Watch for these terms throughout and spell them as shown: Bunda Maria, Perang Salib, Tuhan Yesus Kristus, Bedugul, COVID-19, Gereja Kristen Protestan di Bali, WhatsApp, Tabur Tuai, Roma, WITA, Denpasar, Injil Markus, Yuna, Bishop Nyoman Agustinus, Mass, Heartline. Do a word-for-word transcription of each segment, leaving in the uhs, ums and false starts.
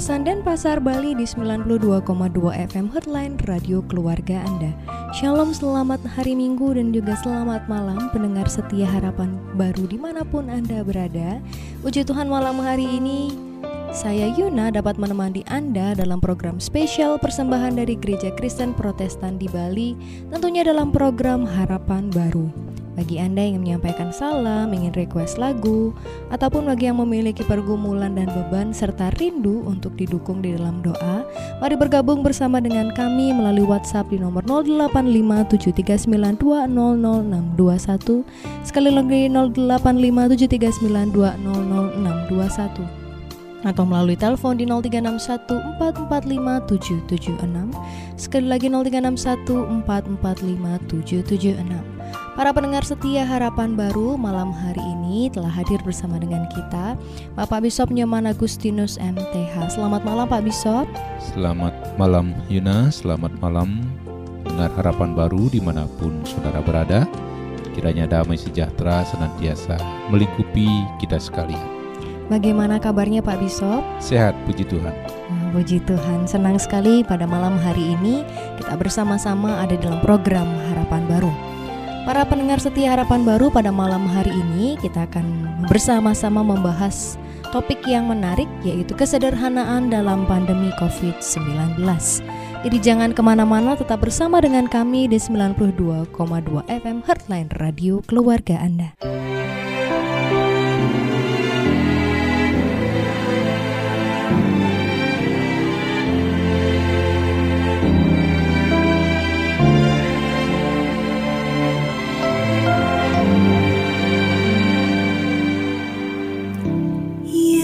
kawasan Denpasar, Bali di sembilan puluh dua koma dua F M Heartline Radio Keluarga Anda. Shalom, selamat hari Minggu dan juga selamat malam pendengar setia Harapan Baru dimanapun Anda berada. Puji Tuhan, malam hari ini saya Yuna dapat menemani Anda dalam program spesial persembahan dari Gereja Kristen Protestan di Bali, tentunya dalam program Harapan Baru. Bagi Anda yang menyampaikan salam, ingin request lagu, ataupun bagi yang memiliki pergumulan dan beban serta rindu untuk didukung di dalam doa, mari bergabung bersama dengan kami melalui WhatsApp di nomor nol delapan lima tujuh tiga sembilan dua nol nol enam dua satu. Sekali lagi nol delapan lima tujuh tiga sembilan dua nol nol enam dua satu. Atau melalui telepon di nol tiga enam satu empat empat lima tujuh tujuh enam. Sekali lagi nol tiga enam satu empat empat lima tujuh tujuh enam. Para pendengar setia Harapan Baru, malam hari ini telah hadir bersama dengan kita Bapak Bishop Nyoman Agustinus M T H. Selamat malam Pak Bishop. Selamat malam Yuna, selamat malam pendengar Harapan Baru dimanapun saudara berada. Kiranya damai sejahtera senantiasa melingkupi kita sekalian. Bagaimana kabarnya Pak Bishop? Sehat, puji Tuhan. Nah, puji Tuhan, senang sekali pada malam hari ini kita bersama-sama ada dalam program Harapan Baru. Para pendengar setia Harapan Baru, pada malam hari ini kita akan bersama-sama membahas topik yang menarik, yaitu kesederhanaan dalam pandemi covid sembilan belas. Jadi jangan kemana-mana, tetap bersama dengan kami di sembilan puluh dua koma dua F M Heartline Radio Keluarga Anda.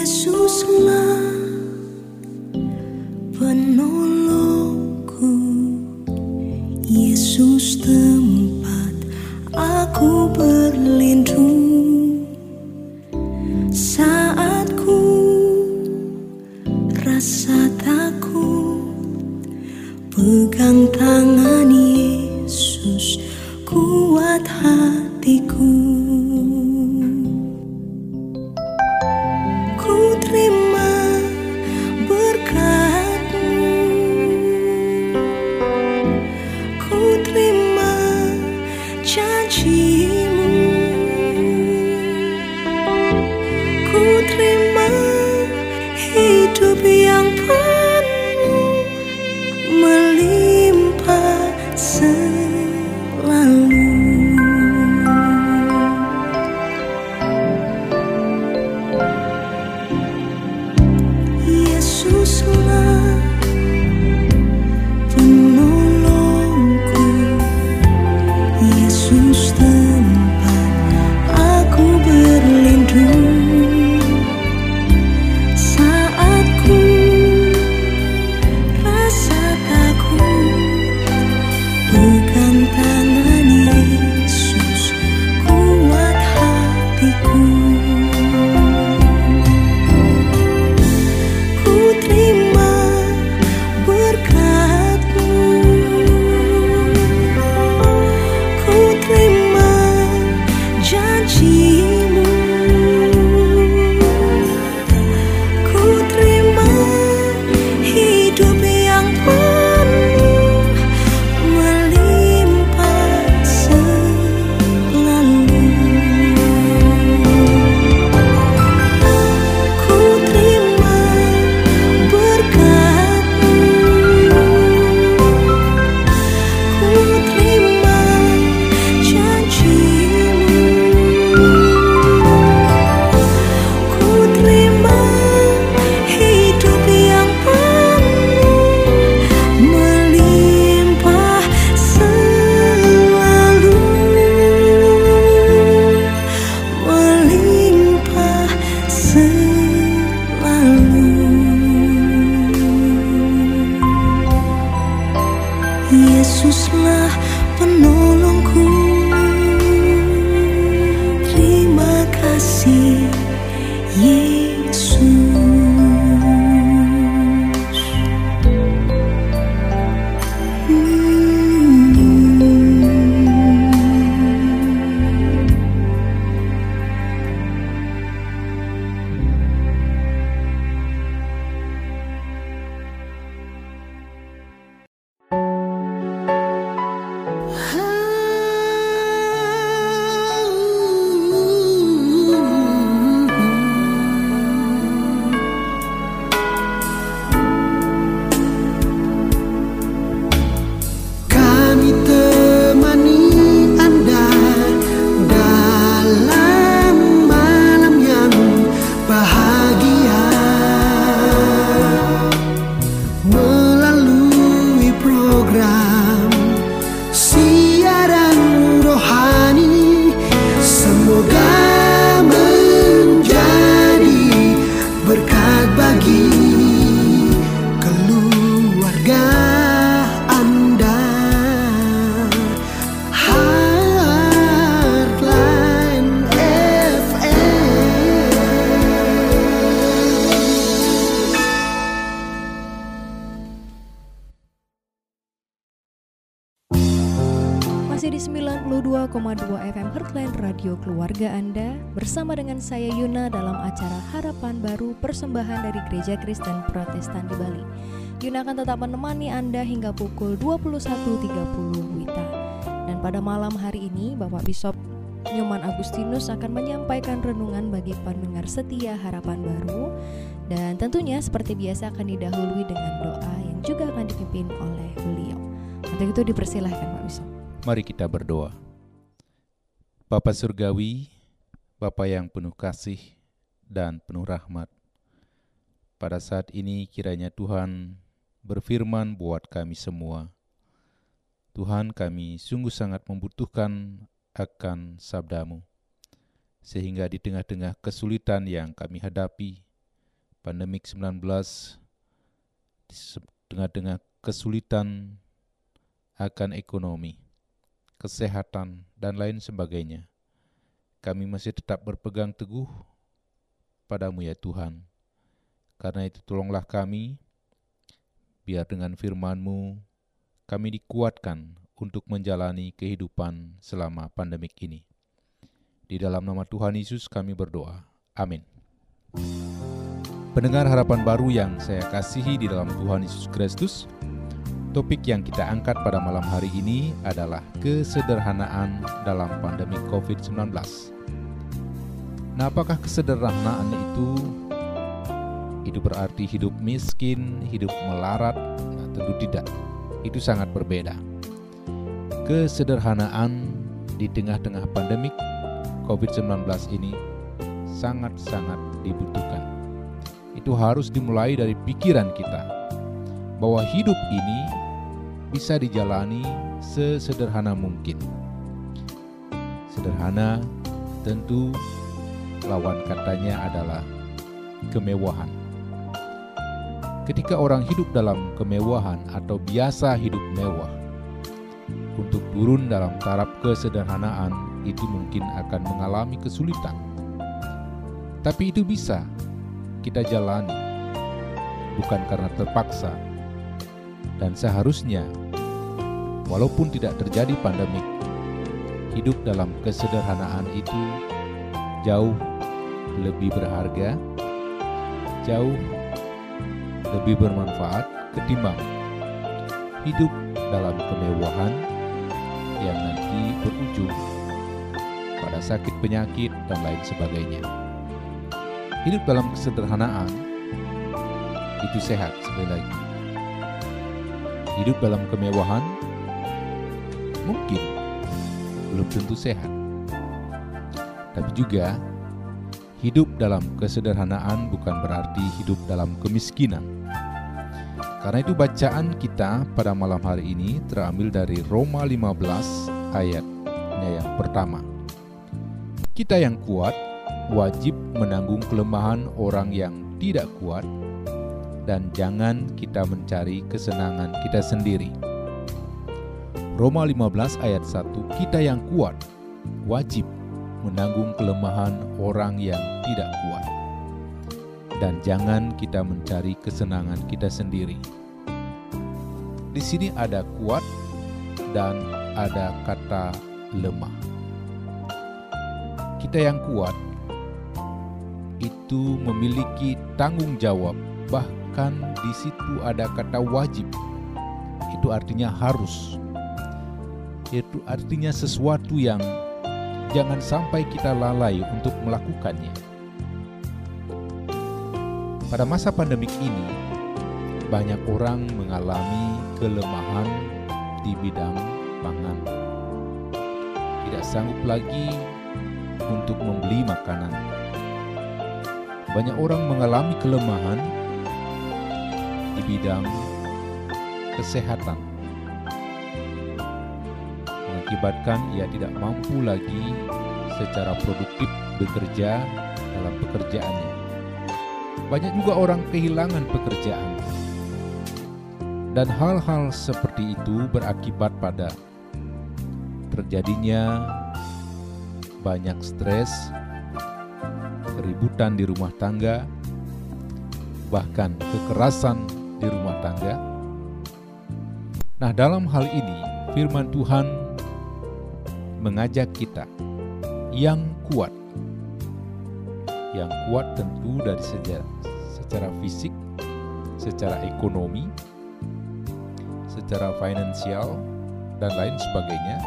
Yesuslah penolongku, Yesus tempat aku berlindung saat ku rasa takut. Pegang tangan Yesus, kuat hatiku. masih di sembilan puluh dua koma dua F M Heartline Radio Keluarga Anda bersama dengan saya Yuna dalam acara Harapan Baru Persembahan dari Gereja Kristen Protestan di Bali. Yuna akan tetap menemani Anda hingga pukul dua puluh satu tiga puluh W I T A. Dan pada malam hari ini Bapak Bishop Nyoman Agustinus akan menyampaikan renungan bagi pendengar setia Harapan Baru. Dan tentunya seperti biasa akan didahului dengan doa yang juga akan dipimpin oleh beliau. Untuk itu dipersilahkan Pak Bishop. Mari kita berdoa. Bapa Surgawi, Bapa yang penuh kasih dan penuh rahmat, pada saat ini kiranya Tuhan berfirman buat kami semua. Tuhan, kami sungguh sangat membutuhkan akan sabdamu, sehingga di tengah-tengah kesulitan yang kami hadapi, pandemik sembilan belas, di tengah-tengah kesulitan akan ekonomi, kesehatan, dan lain sebagainya, kami masih tetap berpegang teguh padamu ya Tuhan. Karena itu tolonglah kami, biar dengan firman-Mu kami dikuatkan untuk menjalani kehidupan selama pandemik ini. Di dalam nama Tuhan Yesus kami berdoa. Amin. Pendengar Harapan Baru yang saya kasihi di dalam Tuhan Yesus Kristus, topik yang kita angkat pada malam hari ini adalah kesederhanaan dalam pandemi covid sembilan belas. Nah, apakah kesederhanaan itu? Itu berarti hidup miskin, hidup melarat? Nah, tentu tidak. Itu sangat berbeda. Kesederhanaan di tengah-tengah pandemik covid sembilan belas ini sangat-sangat dibutuhkan. Itu harus dimulai dari pikiran kita, bahwa hidup ini bisa dijalani sesederhana mungkin. Sederhana tentu lawan katanya adalah kemewahan. Ketika orang hidup dalam kemewahan atau biasa hidup mewah, untuk turun dalam taraf kesederhanaan itu mungkin akan mengalami kesulitan. Tapi itu bisa kita jalani, bukan karena terpaksa. Dan seharusnya, walaupun tidak terjadi pandemik, hidup dalam kesederhanaan itu jauh lebih berharga, jauh lebih bermanfaat ketimbang hidup dalam kemewahan yang nanti berujung pada sakit, penyakit, dan lain sebagainya. Hidup dalam kesederhanaan itu sehat, sekali lagi. Hidup dalam kemewahan mungkin belum tentu sehat. Tapi juga hidup dalam kesederhanaan bukan berarti hidup dalam kemiskinan. Karena itu bacaan kita pada malam hari ini terambil dari Roma lima belas ayatnya yang pertama. Kita yang kuat wajib menanggung kelemahan orang yang tidak kuat, dan jangan kita mencari kesenangan kita sendiri. Roma lima belas ayat satu, kita yang kuat wajib menanggung kelemahan orang yang tidak kuat, dan jangan kita mencari kesenangan kita sendiri. Di sini ada kuat dan ada kata lemah. Kita yang kuat itu memiliki tanggung jawab, bahkan di situ ada kata wajib. Itu artinya harus. Itu artinya sesuatu yang jangan sampai kita lalai untuk melakukannya. Pada masa pandemik ini, banyak orang mengalami kelemahan di bidang pangan. Tidak sanggup lagi untuk membeli makanan. Banyak orang mengalami kelemahan di bidang kesehatan, mengakibatkan ia tidak mampu lagi secara produktif bekerja dalam pekerjaannya. Banyak juga orang kehilangan pekerjaan. Dan hal-hal seperti itu berakibat pada terjadinya banyak stres, keributan di rumah tangga, bahkan kekerasan di rumah tangga. Nah, dalam hal ini firman Tuhan mengajak kita yang kuat. Yang kuat tentu dari sejarah, secara fisik, secara ekonomi, secara finansial, dan lain sebagainya.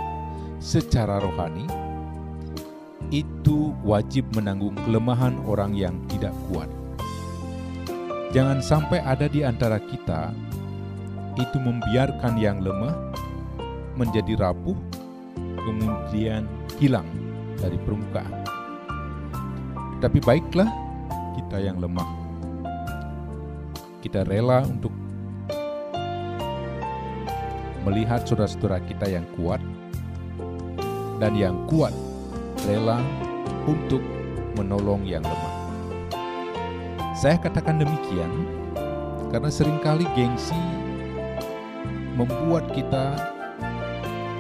Secara rohani, itu wajib menanggung kelemahan orang yang tidak kuat. Jangan sampai ada di antara kita itu membiarkan yang lemah menjadi rapuh, kemudian hilang dari permukaan. Tapi baiklah kita yang lemah. Kita rela untuk melihat saudara-saudara kita yang kuat, dan yang kuat rela untuk menolong yang lemah. Saya katakan demikian karena seringkali gengsi membuat kita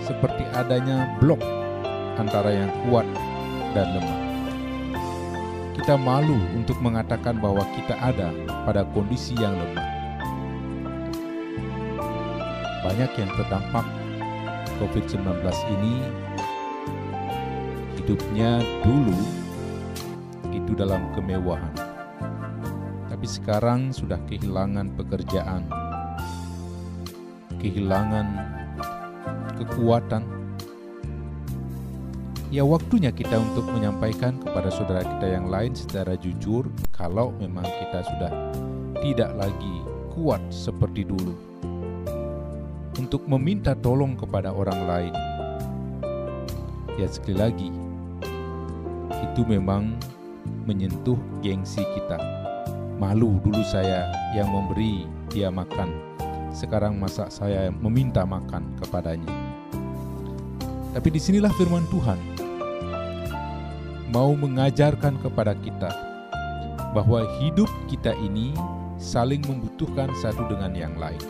seperti adanya blok antara yang kuat dan lemah. Kita malu untuk mengatakan bahwa kita ada pada kondisi yang lemah. Banyak yang terdampak covid sembilan belas ini hidupnya dulu itu dalam kemewahan. Tapi sekarang sudah kehilangan pekerjaan, kehilangan kekuatan. Ya, waktunya kita untuk menyampaikan kepada saudara kita yang lain secara jujur kalau memang kita sudah tidak lagi kuat seperti dulu. Untuk meminta tolong kepada orang lain. Ya, sekali lagi, itu memang menyentuh gengsi kita. Malu dulu saya yang memberi dia makan, sekarang masa saya meminta makan kepadanya. Tapi disinilah firman Tuhan mau mengajarkan kepada kita bahwa hidup kita ini saling membutuhkan satu dengan yang lain.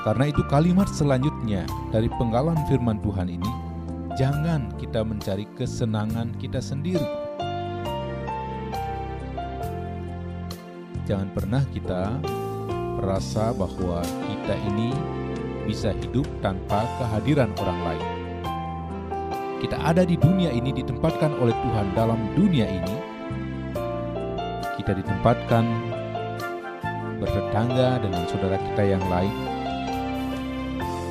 Karena itu kalimat selanjutnya dari penggalan firman Tuhan ini, jangan kita mencari kesenangan kita sendiri. Jangan pernah kita merasa bahwa kita ini bisa hidup tanpa kehadiran orang lain. Kita ada di dunia ini, ditempatkan oleh Tuhan dalam dunia ini. Kita ditempatkan bertetangga dengan saudara kita yang lain.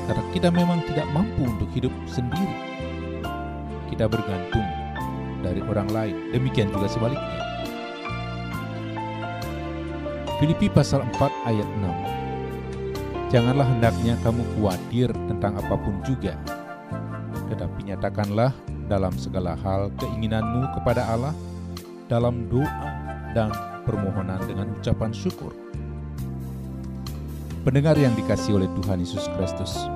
Karena kita memang tidak mampu untuk hidup sendiri. Kita bergantung dari orang lain. Demikian juga sebaliknya. Filipi pasal empat ayat enam. Janganlah hendaknya kamu khawatir tentang apapun juga, tetapi nyatakanlah dalam segala hal keinginanmu kepada Allah dalam doa dan permohonan dengan ucapan syukur. Pendengar yang dikasihi oleh Tuhan Yesus Kristus,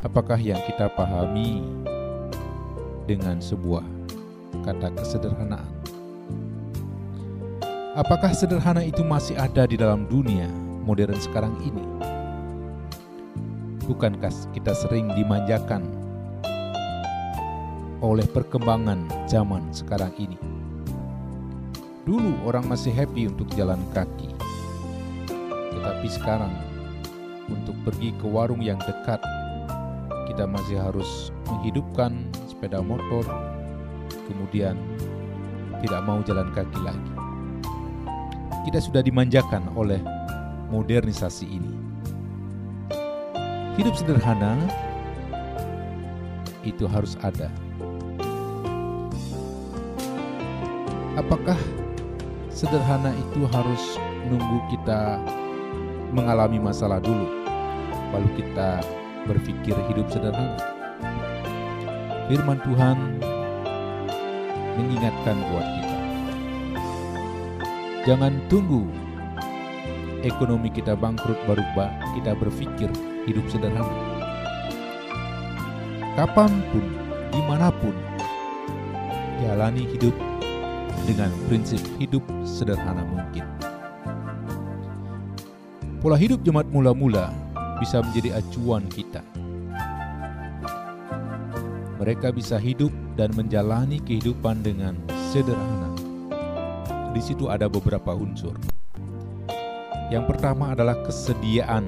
apakah yang kita pahami dengan sebuah kata kesederhanaan? Apakah sederhana itu masih ada di dalam dunia modern sekarang ini? Bukankah kita sering dimanjakan oleh perkembangan zaman sekarang ini? Dulu orang masih happy untuk jalan kaki, tetapi sekarang untuk pergi ke warung yang dekat, kita masih harus menghidupkan sepeda motor, kemudian tidak mau jalan kaki lagi. Kita sudah dimanjakan oleh modernisasi ini. Hidup sederhana itu harus ada. Apakah sederhana itu harus nunggu kita mengalami masalah dulu, lalu kita berpikir hidup sederhana? Firman Tuhan mengingatkan buat kita. Jangan tunggu ekonomi kita bangkrut baru kita berpikir hidup sederhana. Kapanpun, dimanapun, jalani hidup dengan prinsip hidup sederhana mungkin. Pola hidup jemaat mula-mula bisa menjadi acuan kita. Mereka bisa hidup dan menjalani kehidupan dengan sederhana. Di situ ada beberapa unsur. Yang pertama adalah kesediaan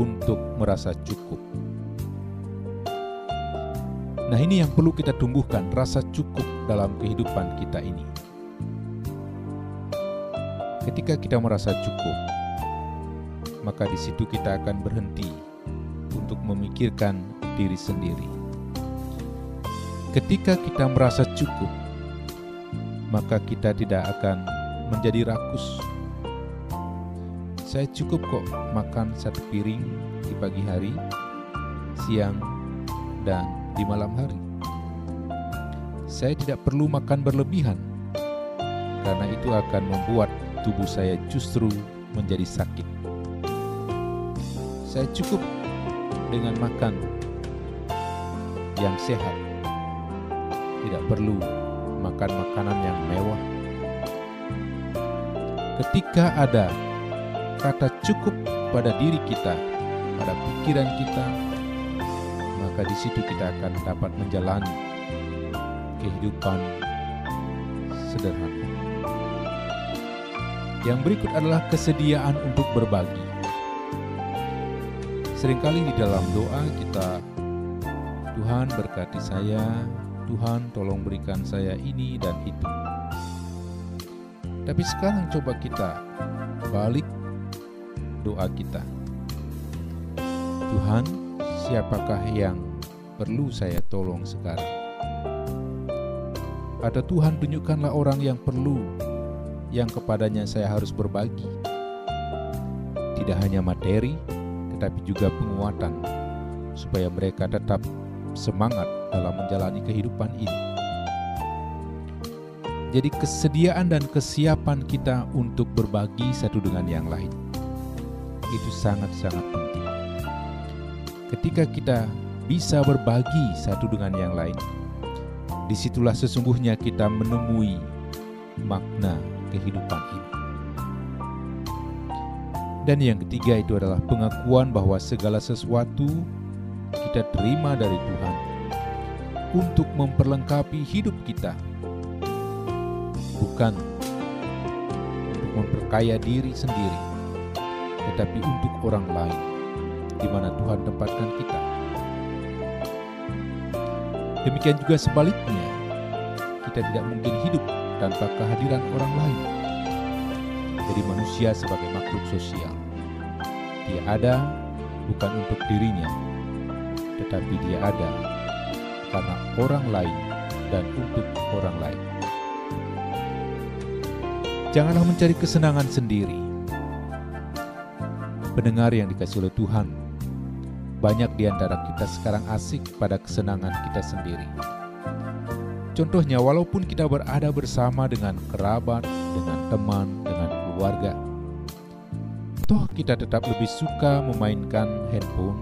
untuk merasa cukup. Nah, ini yang perlu kita tumbuhkan, rasa cukup dalam kehidupan kita ini. Ketika kita merasa cukup, maka di situ kita akan berhenti untuk memikirkan diri sendiri. Ketika kita merasa cukup, maka kita tidak akan menjadi rakus. Saya cukup kok makan satu piring di pagi hari, siang, dan di malam hari. Saya tidak perlu makan berlebihan, karena itu akan membuat tubuh saya justru menjadi sakit. Saya cukup dengan makan yang sehat, tidak perlu makan makanan yang mewah. Ketika ada kata cukup pada diri kita, pada pikiran kita, maka di situ kita akan dapat menjalani kehidupan sederhana. Yang berikut adalah kesediaan untuk berbagi. Seringkali di dalam doa kita, Tuhan berkati saya, Tuhan tolong berikan saya ini dan itu. Tapi sekarang coba kita balik doa kita. Tuhan, siapakah yang perlu saya tolong sekarang? Pada Tuhan, tunjukkanlah orang yang perlu, yang kepadanya saya harus berbagi. Tidak hanya materi, tetapi juga penguatan, supaya mereka tetap semangat dalam menjalani kehidupan ini. Jadi kesediaan dan kesiapan kita untuk berbagi satu dengan yang lain, itu sangat-sangat penting. Ketika kita bisa berbagi satu dengan yang lain, disitulah sesungguhnya kita menemui makna kehidupan ini. Dan yang ketiga itu adalah pengakuan bahwa segala sesuatu kita terima dari Tuhan untuk memperlengkapi hidup kita, bukan untuk memperkaya diri sendiri, tetapi untuk orang lain di mana Tuhan tempatkan kita. Demikian juga sebaliknya, kita tidak mungkin hidup tanpa kehadiran orang lain. Jadi manusia sebagai makhluk sosial, dia ada bukan untuk dirinya, tetapi dia ada karena orang lain dan untuk orang lain. Janganlah mencari kesenangan sendiri. Pendengar yang dikasih oleh Tuhan, banyak di antara kita sekarang asik pada kesenangan kita sendiri. Contohnya, walaupun kita berada bersama dengan kerabat, dengan teman, dengan keluarga, toh kita tetap lebih suka memainkan handphone.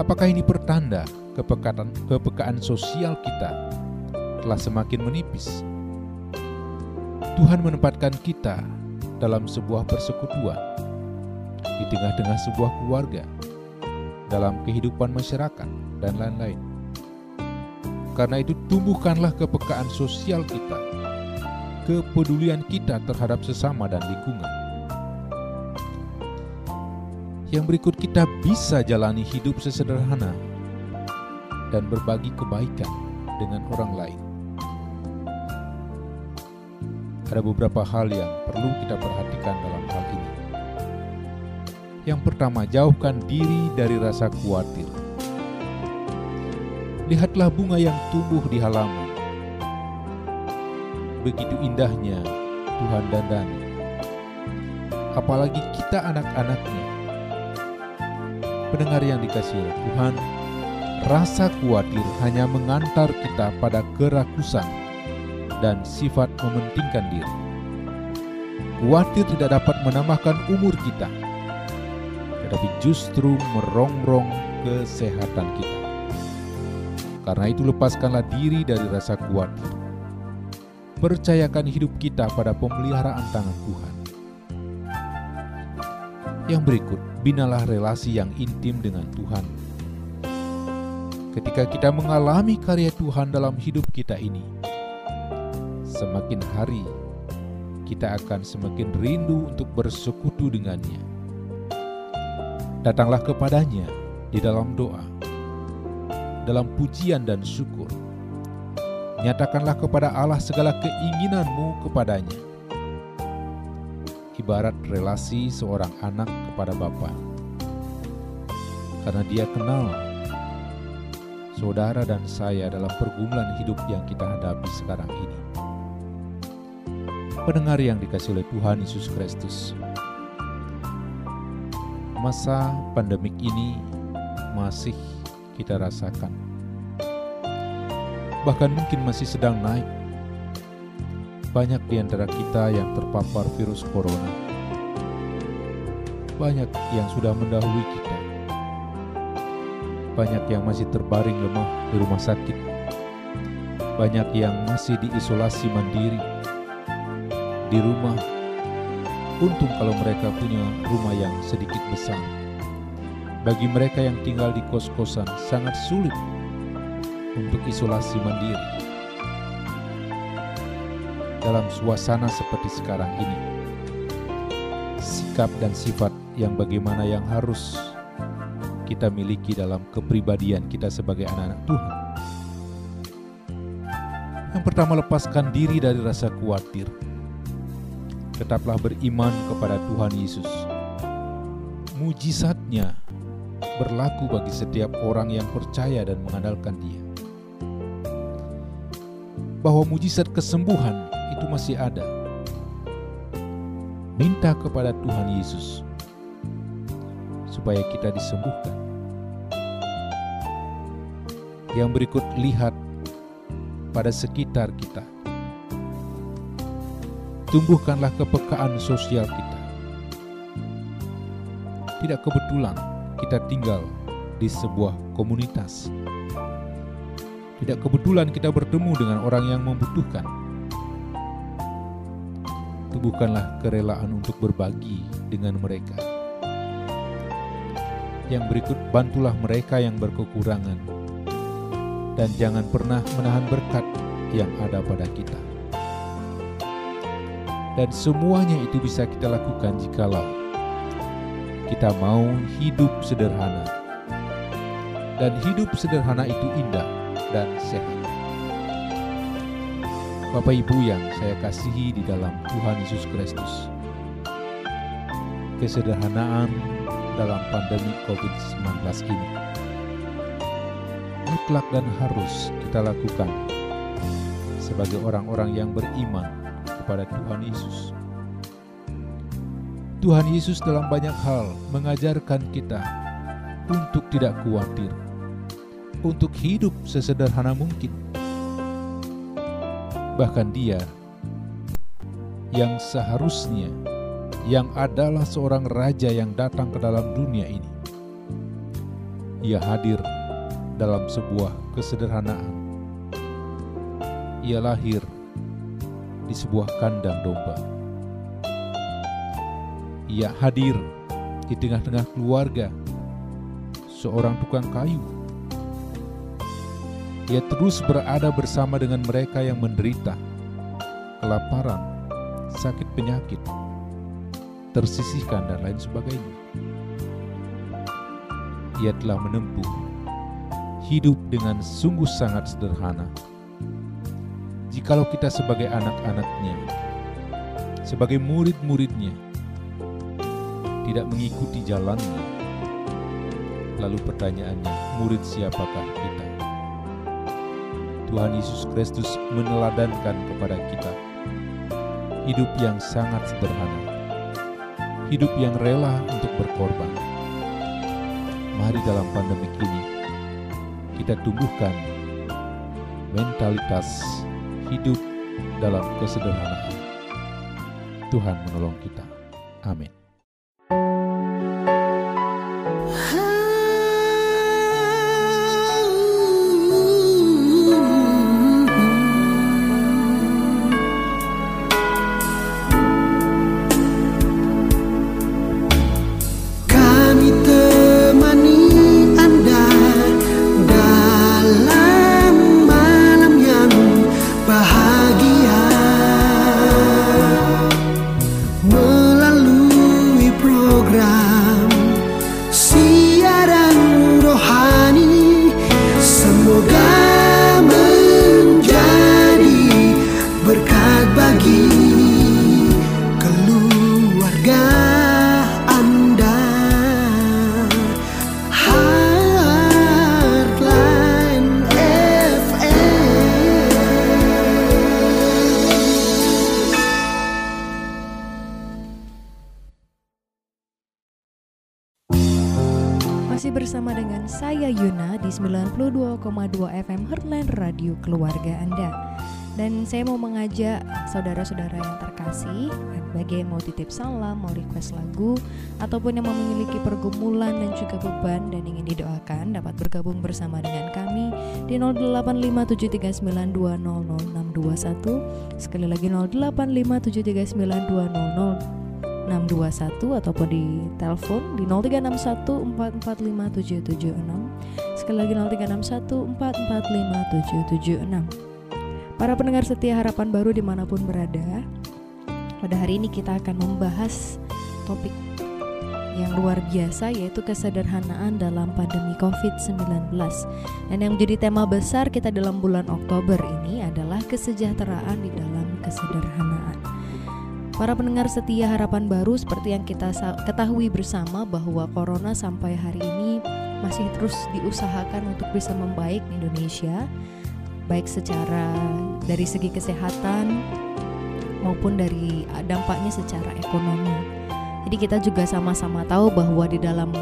Apakah ini pertanda kepekaan, kepekaan sosial kita telah semakin menipis? Tuhan menempatkan kita dalam sebuah persekutuan, di tengah-tengah sebuah keluarga, dalam kehidupan masyarakat, dan lain-lain. Karena itu tumbuhkanlah kepekaan sosial kita, kepedulian kita terhadap sesama dan lingkungan. Yang berikut, kita bisa jalani hidup sesederhana dan berbagi kebaikan dengan orang lain. Ada beberapa hal yang perlu kita perhatikan dalam hal ini. Yang pertama, jauhkan diri dari rasa khawatir. Lihatlah bunga yang tumbuh di halaman. Begitu indahnya Tuhan dandani. Apalagi kita anak-anaknya. Pendengar yang dikasihi Tuhan, rasa khawatir hanya mengantar kita pada kerakusan dan sifat mementingkan diri. Khawatir tidak dapat menambahkan umur kita, tetapi justru merongrong kesehatan kita. Karena itu lepaskanlah diri dari rasa khawatir. Percayakan hidup kita pada pemeliharaan tangan Tuhan. Yang berikut, binalah relasi yang intim dengan Tuhan. Ketika kita mengalami karya Tuhan dalam hidup kita ini, semakin hari kita akan semakin rindu untuk bersekutu dengannya. Datanglah kepadanya di dalam doa. dalam pujian dan syukur. Nyatakanlah kepada Allah segala keinginanmu kepadanya. Ibarat relasi seorang anak kepada bapa. Karena dia kenal saudara dan saya dalam pergumulan hidup yang kita hadapi sekarang ini. Pendengar yang dikasihi oleh Tuhan Yesus Kristus, masa pandemik ini masih kita rasakan. Bahkan mungkin masih sedang naik. Banyak di antara kita yang terpapar virus corona. Banyak yang sudah mendahului kita. Banyak yang masih terbaring lemah di rumah sakit. Banyak yang masih diisolasi mandiri di rumah. Untung kalau mereka punya rumah yang sedikit besar. Bagi mereka yang tinggal di kos-kosan sangat sulit untuk isolasi mandiri. Dalam suasana seperti sekarang ini, sikap dan sifat yang bagaimana yang harus kita miliki dalam kepribadian kita sebagai anak-anak Tuhan. Yang pertama, lepaskan diri dari rasa khawatir. Tetaplah beriman kepada Tuhan Yesus. Mujizat-Nya berlaku bagi setiap orang yang percaya dan mengandalkan Dia. Bahwa mujizat kesembuhan itu masih ada. Minta kepada Tuhan Yesus supaya kita disembuhkan. Yang berikut, lihat pada sekitar kita. Tumbuhkanlah kepekaan sosial kita. Tidak kebetulan kita tinggal di sebuah komunitas. Tidak kebetulan kita bertemu dengan orang yang membutuhkan. Tumbuhkanlah kerelaan untuk berbagi dengan mereka. Yang berikut, bantulah mereka yang berkekurangan. Dan jangan pernah menahan berkat yang ada pada kita. Dan semuanya itu bisa kita lakukan jikalau kita mau hidup sederhana. Dan hidup sederhana itu indah dan sehat. Bapak Ibu yang saya kasihi di dalam Tuhan Yesus Kristus. Kesederhanaan dalam pandemi covid sembilan belas ini mutlak dan harus kita lakukan sebagai orang-orang yang beriman pada Tuhan Yesus. Tuhan Yesus dalam banyak hal mengajarkan kita untuk tidak khawatir, untuk hidup sesederhana mungkin. Bahkan Dia yang seharusnya, yang adalah seorang raja yang datang ke dalam dunia ini, Ia hadir dalam sebuah kesederhanaan. Ia lahir di sebuah kandang domba. Ia hadir di tengah-tengah keluarga seorang tukang kayu. Ia terus berada bersama dengan mereka yang menderita, kelaparan, sakit penyakit, tersisihkan dan lain sebagainya. Ia telah menempuh hidup dengan sungguh sangat sederhana. Jikalau kita sebagai anak-anak-Nya, sebagai murid-murid-Nya, tidak mengikuti jalan-Nya, lalu pertanyaannya, murid siapakah kita? Tuhan Yesus Kristus meneladankan kepada kita hidup yang sangat sederhana, hidup yang rela untuk berkorban. Mari dalam pandemik ini kita tumbuhkan mentalitas hidup dalam kesederhanaan. Tuhan menolong kita. Amin. Lalu Masih bersama dengan saya Yuna di sembilan puluh dua koma dua F M Heartline Radio Keluarga Anda. Dan saya mau mengajak saudara-saudara yang terkasih, bagi yang mau titip salam, mau request lagu, ataupun yang memiliki pergumulan dan juga beban dan ingin didoakan, dapat bergabung bersama dengan kami di nol delapan lima tujuh tiga sembilan dua nol nol enam dua satu. Sekali lagi nol delapan lima tujuh tiga sembilan dua nol nol enam dua satu, ataupun di telepon di nol tiga enam satu empat empat lima tujuh tujuh enam. Sekali lagi nol tiga enam satu empat empat lima tujuh tujuh enam. Para pendengar setia Harapan Baru dimanapun berada, pada hari ini kita akan membahas topik yang luar biasa, yaitu kesederhanaan dalam pandemi covid sembilan belas. Dan yang menjadi tema besar kita dalam bulan Oktober ini adalah kesejahteraan di dalam kesederhanaan. Para pendengar setia Harapan Baru, seperti yang kita ketahui bersama bahwa corona sampai hari ini masih terus diusahakan untuk bisa membaik di Indonesia, baik secara dari segi kesehatan maupun dari dampaknya secara ekonomi. Jadi kita juga sama-sama tahu bahwa di dalam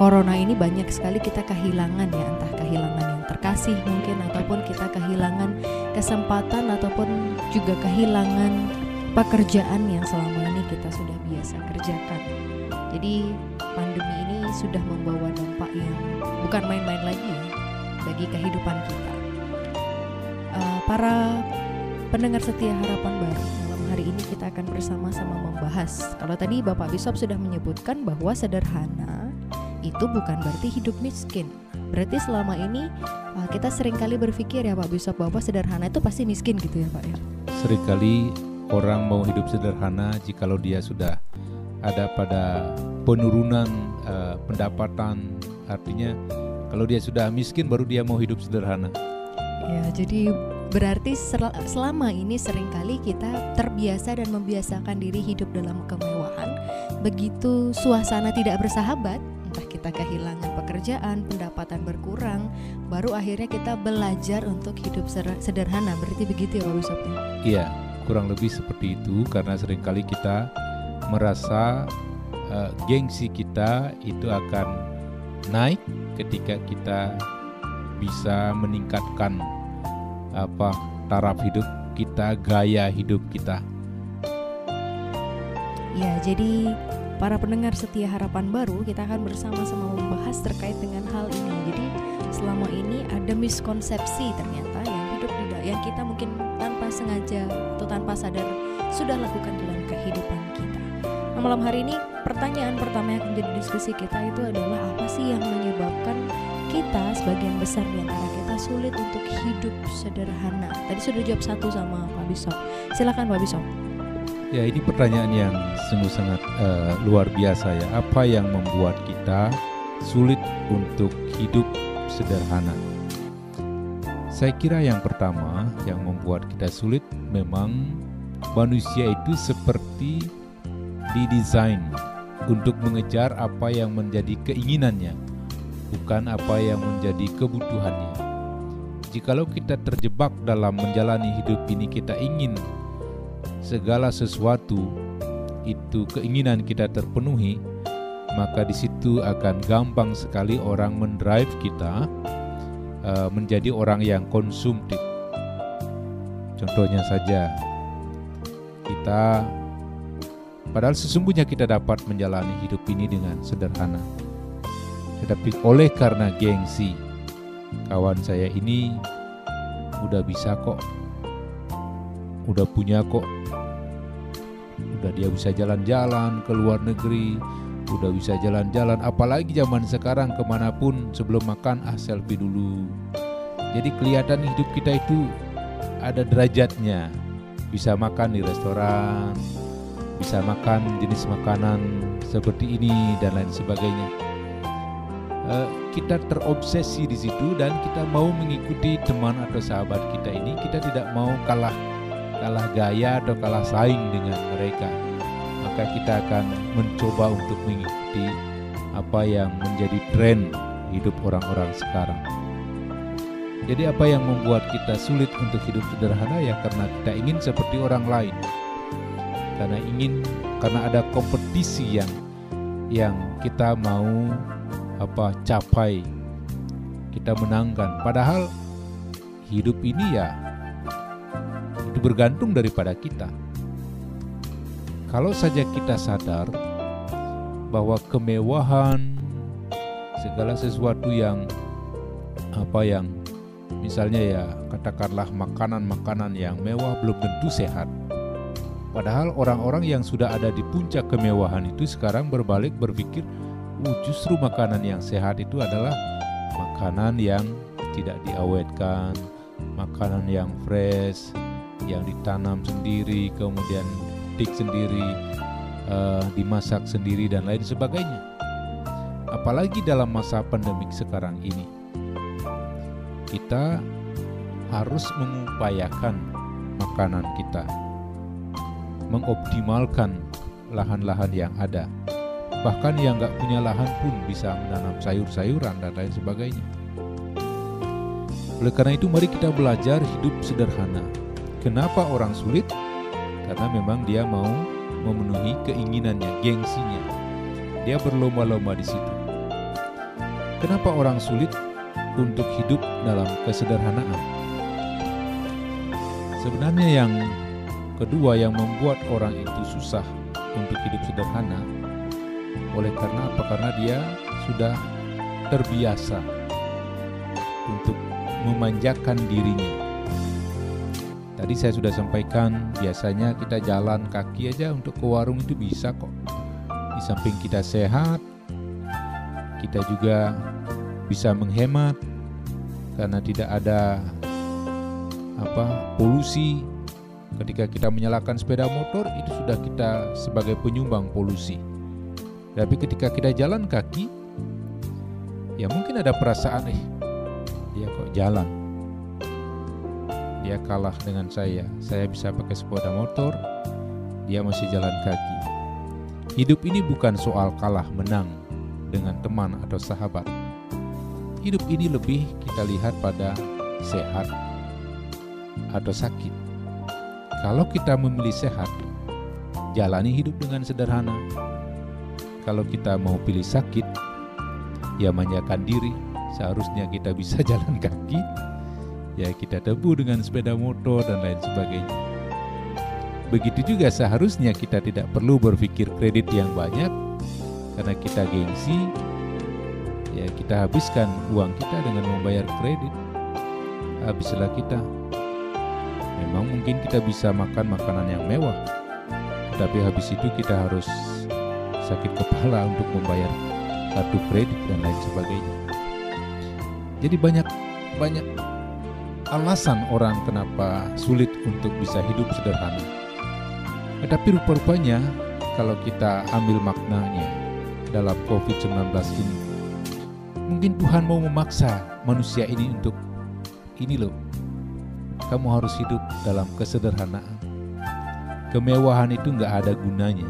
corona ini banyak sekali kita kehilangan ya, entah kehilangan yang terkasih mungkin, ataupun kita kehilangan kesempatan, ataupun juga kehilangan pekerjaan yang selama ini kita sudah biasa kerjakan. Jadi pandemi ini sudah membawa dampak yang bukan main-main lagi bagi kehidupan kita. Uh, para pendengar setia Harapan Baru, malam hari ini kita akan bersama-sama membahas. Kalau tadi Bapak Bishop sudah menyebutkan bahwa sederhana itu bukan berarti hidup miskin. Berarti selama ini uh, kita seringkali berpikir ya Pak Bishop, bahwa sederhana itu pasti miskin gitu ya Pak ya. Seringkali orang mau hidup sederhana jikalau dia sudah ada pada penurunan uh, pendapatan. Artinya kalau dia sudah miskin baru dia mau hidup sederhana. Ya, jadi berarti sel- selama ini seringkali kita terbiasa dan membiasakan diri hidup dalam kemewahan. Begitu suasana tidak bersahabat, entah kita kehilangan pekerjaan, pendapatan berkurang, baru akhirnya kita belajar untuk hidup ser- sederhana. Berarti begitu ya Pak Bishop? Iya, kurang lebih seperti itu, karena seringkali kita merasa uh, gengsi kita itu akan naik ketika kita bisa meningkatkan apa taraf hidup kita, gaya hidup kita. Ya, jadi para pendengar setia Harapan Baru, kita akan bersama-sama membahas terkait dengan hal ini. Jadi selama ini ada miskonsepsi ternyata yang hidup di yang kita mungkin tanpa sengaja atau tanpa sadar sudah lakukan dalam kehidupan kita. Nah, malam hari ini pertanyaan pertama yang akan jadi diskusi kita itu adalah apa sih yang menyebabkan kita sebagian besar di antara kita sulit untuk hidup sederhana. Tadi sudah jawab satu sama Pak Bishop. Silakan Pak Bishop. Ya, ini pertanyaan yang sungguh sangat uh, luar biasa ya. Apa yang membuat kita sulit untuk hidup sederhana? Saya kira yang pertama yang membuat kita sulit, memang manusia itu seperti didesain untuk mengejar apa yang menjadi keinginannya, bukan apa yang menjadi kebutuhannya. Jikalau kita terjebak dalam menjalani hidup ini, kita ingin segala sesuatu itu keinginan kita terpenuhi, maka di situ akan gampang sekali orang mendrive kita menjadi orang yang konsumtif. Contohnya saja, kita padahal sesungguhnya kita dapat menjalani hidup ini dengan sederhana, tetapi oleh karena gengsi, kawan saya ini udah bisa kok, udah punya kok, udah dia bisa jalan-jalan ke luar negeri, udah bisa jalan-jalan, apalagi zaman sekarang kemanapun sebelum makan ah selfie dulu. Jadi kelihatan hidup kita itu ada derajatnya, bisa makan di restoran, bisa makan jenis makanan seperti ini dan lain sebagainya. E, kita terobsesi di situ dan kita mau mengikuti teman atau sahabat kita ini. Kita tidak mau kalah kalah gaya atau kalah saing dengan mereka. Maka kita akan mencoba untuk mengikuti apa yang menjadi tren hidup orang-orang sekarang. Jadi apa yang membuat kita sulit untuk hidup sederhana ya karena kita ingin seperti orang lain. Karena ingin, karena ada kompetisi yang yang kita mau apa capai, kita menangkan. Padahal hidup ini ya itu bergantung daripada kita. Kalau saja kita sadar bahwa kemewahan, segala sesuatu yang apa yang misalnya ya katakanlah makanan-makanan yang mewah belum tentu sehat. Padahal orang-orang yang sudah ada di puncak kemewahan itu sekarang berbalik berpikir, uh, justru makanan yang sehat itu adalah makanan yang tidak diawetkan, makanan yang fresh, yang ditanam sendiri, kemudian dik sendiri, uh, dimasak sendiri dan lain sebagainya. Apalagi dalam masa pandemik sekarang ini, kita harus mengupayakan makanan kita, mengoptimalkan lahan-lahan yang ada. Bahkan yang nggak punya lahan pun bisa menanam sayur-sayuran dan lain sebagainya. Oleh karena itu mari kita belajar hidup sederhana. Kenapa orang sulit? Karena memang dia mau memenuhi keinginannya, gengsinya. Dia berlomba-lomba di situ. Kenapa orang sulit untuk hidup dalam kesederhanaan? Sebenarnya yang kedua yang membuat orang itu susah untuk hidup sederhana, oleh karena apa? Karena dia sudah terbiasa untuk memanjakan dirinya. Tadi saya sudah sampaikan, biasanya kita jalan kaki aja untuk ke warung itu bisa kok. Di samping kita sehat, kita juga bisa menghemat karena tidak ada apa polusi. Ketika kita menyalakan sepeda motor, itu sudah kita sebagai penyumbang polusi. Tapi ketika kita jalan kaki, ya mungkin ada perasaan, eh, dia kok jalan, dia kalah dengan saya. Saya bisa pakai sepeda motor, dia masih jalan kaki. Hidup ini bukan soal kalah menang dengan teman atau sahabat. Hidup ini lebih kita lihat pada sehat atau sakit. Kalau kita memilih sehat, jalani hidup dengan sederhana. Kalau kita mau pilih sakit, ya manjakan diri. Seharusnya kita bisa jalan kaki, ya kita tebu dengan sepeda motor dan lain sebagainya. Begitu juga seharusnya kita tidak perlu berpikir kredit yang banyak, karena kita gengsi, ya kita habiskan uang kita dengan membayar kredit. Habislah kita. Memang mungkin kita bisa makan makanan yang mewah, tapi habis itu kita harus sakit kepala untuk membayar kartu kredit dan lain sebagainya. Jadi banyak-banyak alasan orang kenapa sulit untuk bisa hidup sederhana. Tetapi rupa-rupanya kalau kita ambil maknanya dalam covid sembilan belas ini, mungkin Tuhan mau memaksa manusia ini untuk ini loh, kamu harus hidup dalam kesederhanaan. Kemewahan itu gak ada gunanya,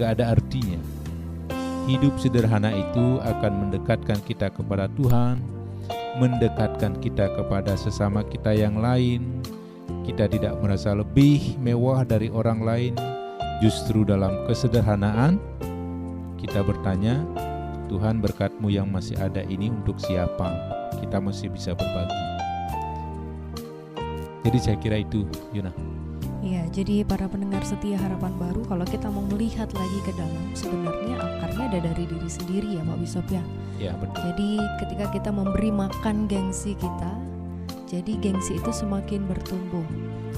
gak ada artinya. Hidup sederhana itu akan mendekatkan kita kepada Tuhan, mendekatkan kita kepada sesama kita yang lain. Kita tidak merasa lebih mewah dari orang lain. Justru dalam kesederhanaan kita bertanya, Tuhan, berkat-Mu yang masih ada ini untuk siapa? Kita masih bisa berbagi. Jadi saya kira itu, Yuna. Iya, jadi para pendengar setia Harapan Baru, kalau kita mau melihat lagi ke dalam, sebenarnya akarnya ada dari diri sendiri ya Pak Bishop ya. Iya, betul. Jadi ketika kita memberi makan gengsi kita, jadi gengsi itu semakin bertumbuh.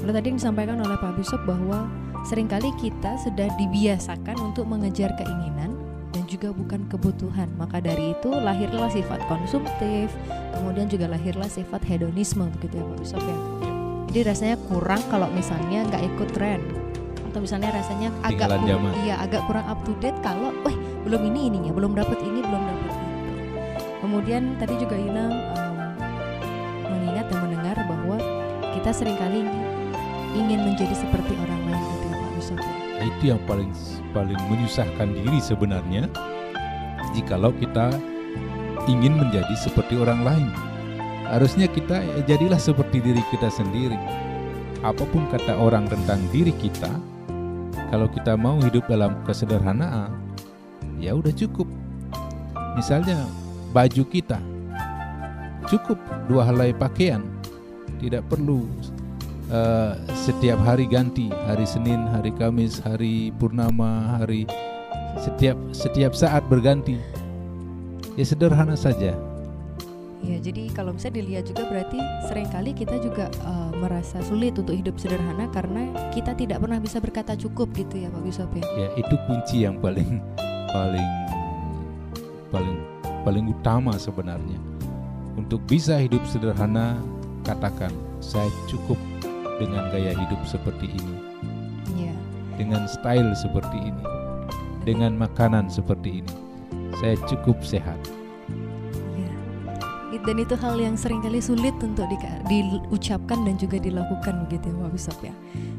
Lalu tadi yang disampaikan oleh Pak Bishop bahwa seringkali kita sudah dibiasakan untuk mengejar keinginan dan juga bukan kebutuhan. Maka dari itu lahirlah sifat konsumtif, kemudian juga lahirlah sifat hedonisme begitu ya Pak Bishop ya. Jadi rasanya kurang kalau misalnya nggak ikut tren, atau misalnya rasanya agak kurang, iya agak kurang up to date kalau, wah belum ini ininya, belum dapat ini, belum dapat itu. Kemudian tadi juga Yuna um, mengingat dan mendengar bahwa kita seringkali ingin menjadi seperti orang lain gitu ya Pak Yusuf. Itu yang paling paling menyusahkan diri sebenarnya, jikalau kita ingin menjadi seperti orang lain. Harusnya kita ya, jadilah seperti diri kita sendiri. Apapun kata orang tentang diri kita, kalau kita mau hidup dalam kesederhanaan, ya udah cukup. Misalnya baju kita, cukup dua helai pakaian, tidak perlu uh, setiap hari ganti, hari Senin, hari Kamis, hari Purnama, hari setiap setiap saat berganti. Ya sederhana saja. Ya, jadi kalau misalnya dilihat juga berarti seringkali kita juga uh, merasa sulit untuk hidup sederhana karena kita tidak pernah bisa berkata cukup gitu ya Pak Bishop ya. Ya, itu kunci yang paling paling paling paling utama sebenarnya. Untuk bisa hidup sederhana, katakan saya cukup dengan gaya hidup seperti ini. Ya. Dengan style seperti ini. Dengan makanan seperti ini. Saya cukup sehat. Dan itu hal yang seringkali sulit untuk di, diucapkan dan juga dilakukan begitu ya Pak Bishop ya.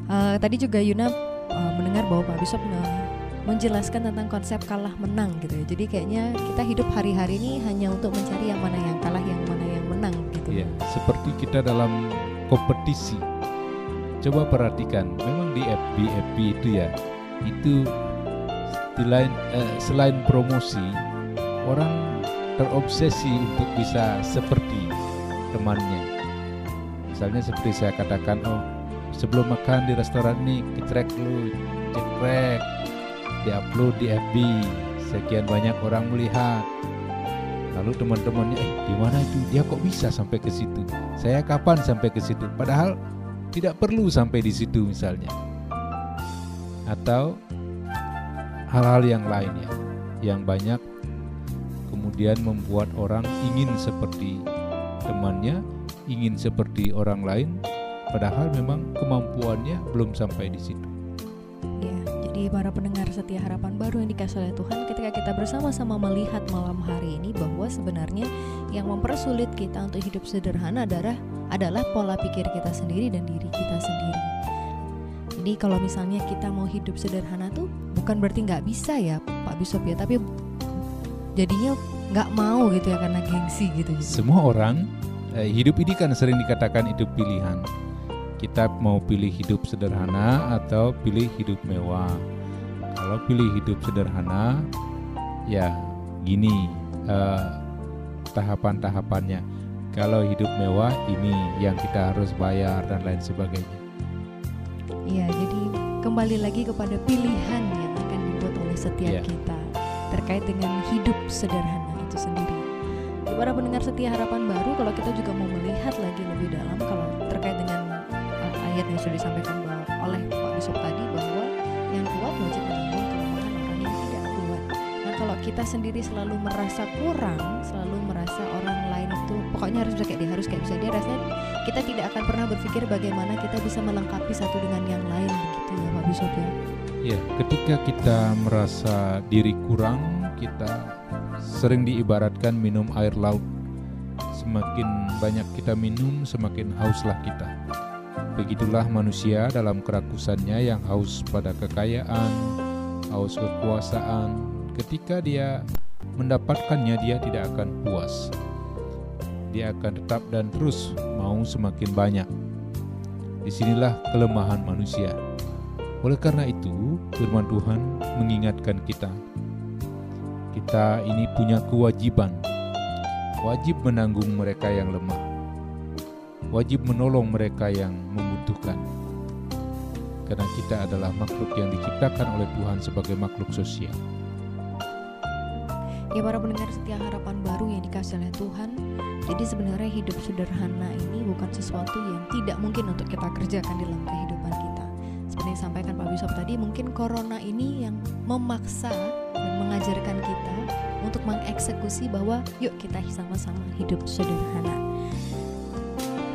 Uh, tadi juga Yuna uh, mendengar bahwa Pak Bishop uh, menjelaskan tentang konsep kalah menang gitu ya. Jadi kayaknya kita hidup hari-hari ini hanya untuk mencari yang mana yang kalah, yang mana yang menang gitu. Ya, seperti kita dalam kompetisi. Coba perhatikan, memang di F B F B itu ya, itu selain, uh, selain promosi, orang terobsesi untuk bisa seperti temannya. Misalnya seperti saya katakan, oh sebelum makan di restoran nih cekrek lu, cekrek diupload di F B, sekian banyak orang melihat. Lalu teman-temannya, eh gimana itu dia kok bisa sampai ke situ? Saya kapan sampai ke situ? Padahal tidak perlu sampai di situ misalnya. Atau hal-hal yang lainnya yang banyak kemudian membuat orang ingin seperti temannya, ingin seperti orang lain, padahal memang kemampuannya belum sampai di situ. Ya, jadi para pendengar setia harapan baru yang dikasih oleh Tuhan, ketika kita bersama-sama melihat malam hari ini bahwa sebenarnya yang mempersulit kita untuk hidup sederhana adalah adalah pola pikir kita sendiri dan diri kita sendiri. Jadi kalau misalnya kita mau hidup sederhana tuh bukan berarti nggak bisa ya Pak Bishop ya, tapi jadinya nggak mau gitu ya karena gengsi gitu. Semua orang eh, hidup ini kan sering dikatakan itu pilihan. Kita mau pilih hidup sederhana atau pilih hidup mewah. Kalau pilih hidup sederhana, ya gini eh, tahapan-tahapannya. Kalau hidup mewah ini yang kita harus bayar dan lain sebagainya. Iya, jadi kembali lagi kepada pilihan yang akan dibuat oleh setiap ya. kita terkait dengan hidup sederhana itu sendiri. Para pendengar setia harapan baru, kalau kita juga mau melihat lagi lebih dalam kalau terkait dengan uh, ayat yang sudah disampaikan oleh Pak Bishop tadi bahwa yang kuat wajib menanggung kelemahan orang yang tidak kuat. Nah kalau kita sendiri selalu merasa kurang, selalu merasa orang lain itu pokoknya harus bisa kayak dia, harus kayak bisa dia, rasanya kita tidak akan pernah berpikir bagaimana kita bisa melengkapi satu dengan yang lain begitu ya Pak Bishop ya. Ya, ketika kita merasa diri kurang, kita sering diibaratkan minum air laut. Semakin banyak kita minum, semakin hauslah kita. Begitulah manusia dalam kerakusannya yang haus pada kekayaan, haus kekuasaan. Ketika dia mendapatkannya, dia tidak akan puas. Dia akan tetap dan terus mau semakin banyak. Disinilah kelemahan manusia. Oleh karena itu, firman Tuhan mengingatkan kita. Kita ini punya kewajiban. Wajib menanggung mereka yang lemah. Wajib menolong mereka yang membutuhkan. Karena kita adalah makhluk yang diciptakan oleh Tuhan sebagai makhluk sosial. Ya para pendengar setia harapan baru yang dikasih oleh Tuhan, jadi sebenarnya hidup sederhana ini bukan sesuatu yang tidak mungkin untuk kita kerjakan dalam kehidupan kita. Seperti yang disampaikan Pak Bishop tadi, mungkin corona ini yang memaksa dan mengajarkan kita untuk mengeksekusi bahwa yuk kita sama-sama hidup sederhana.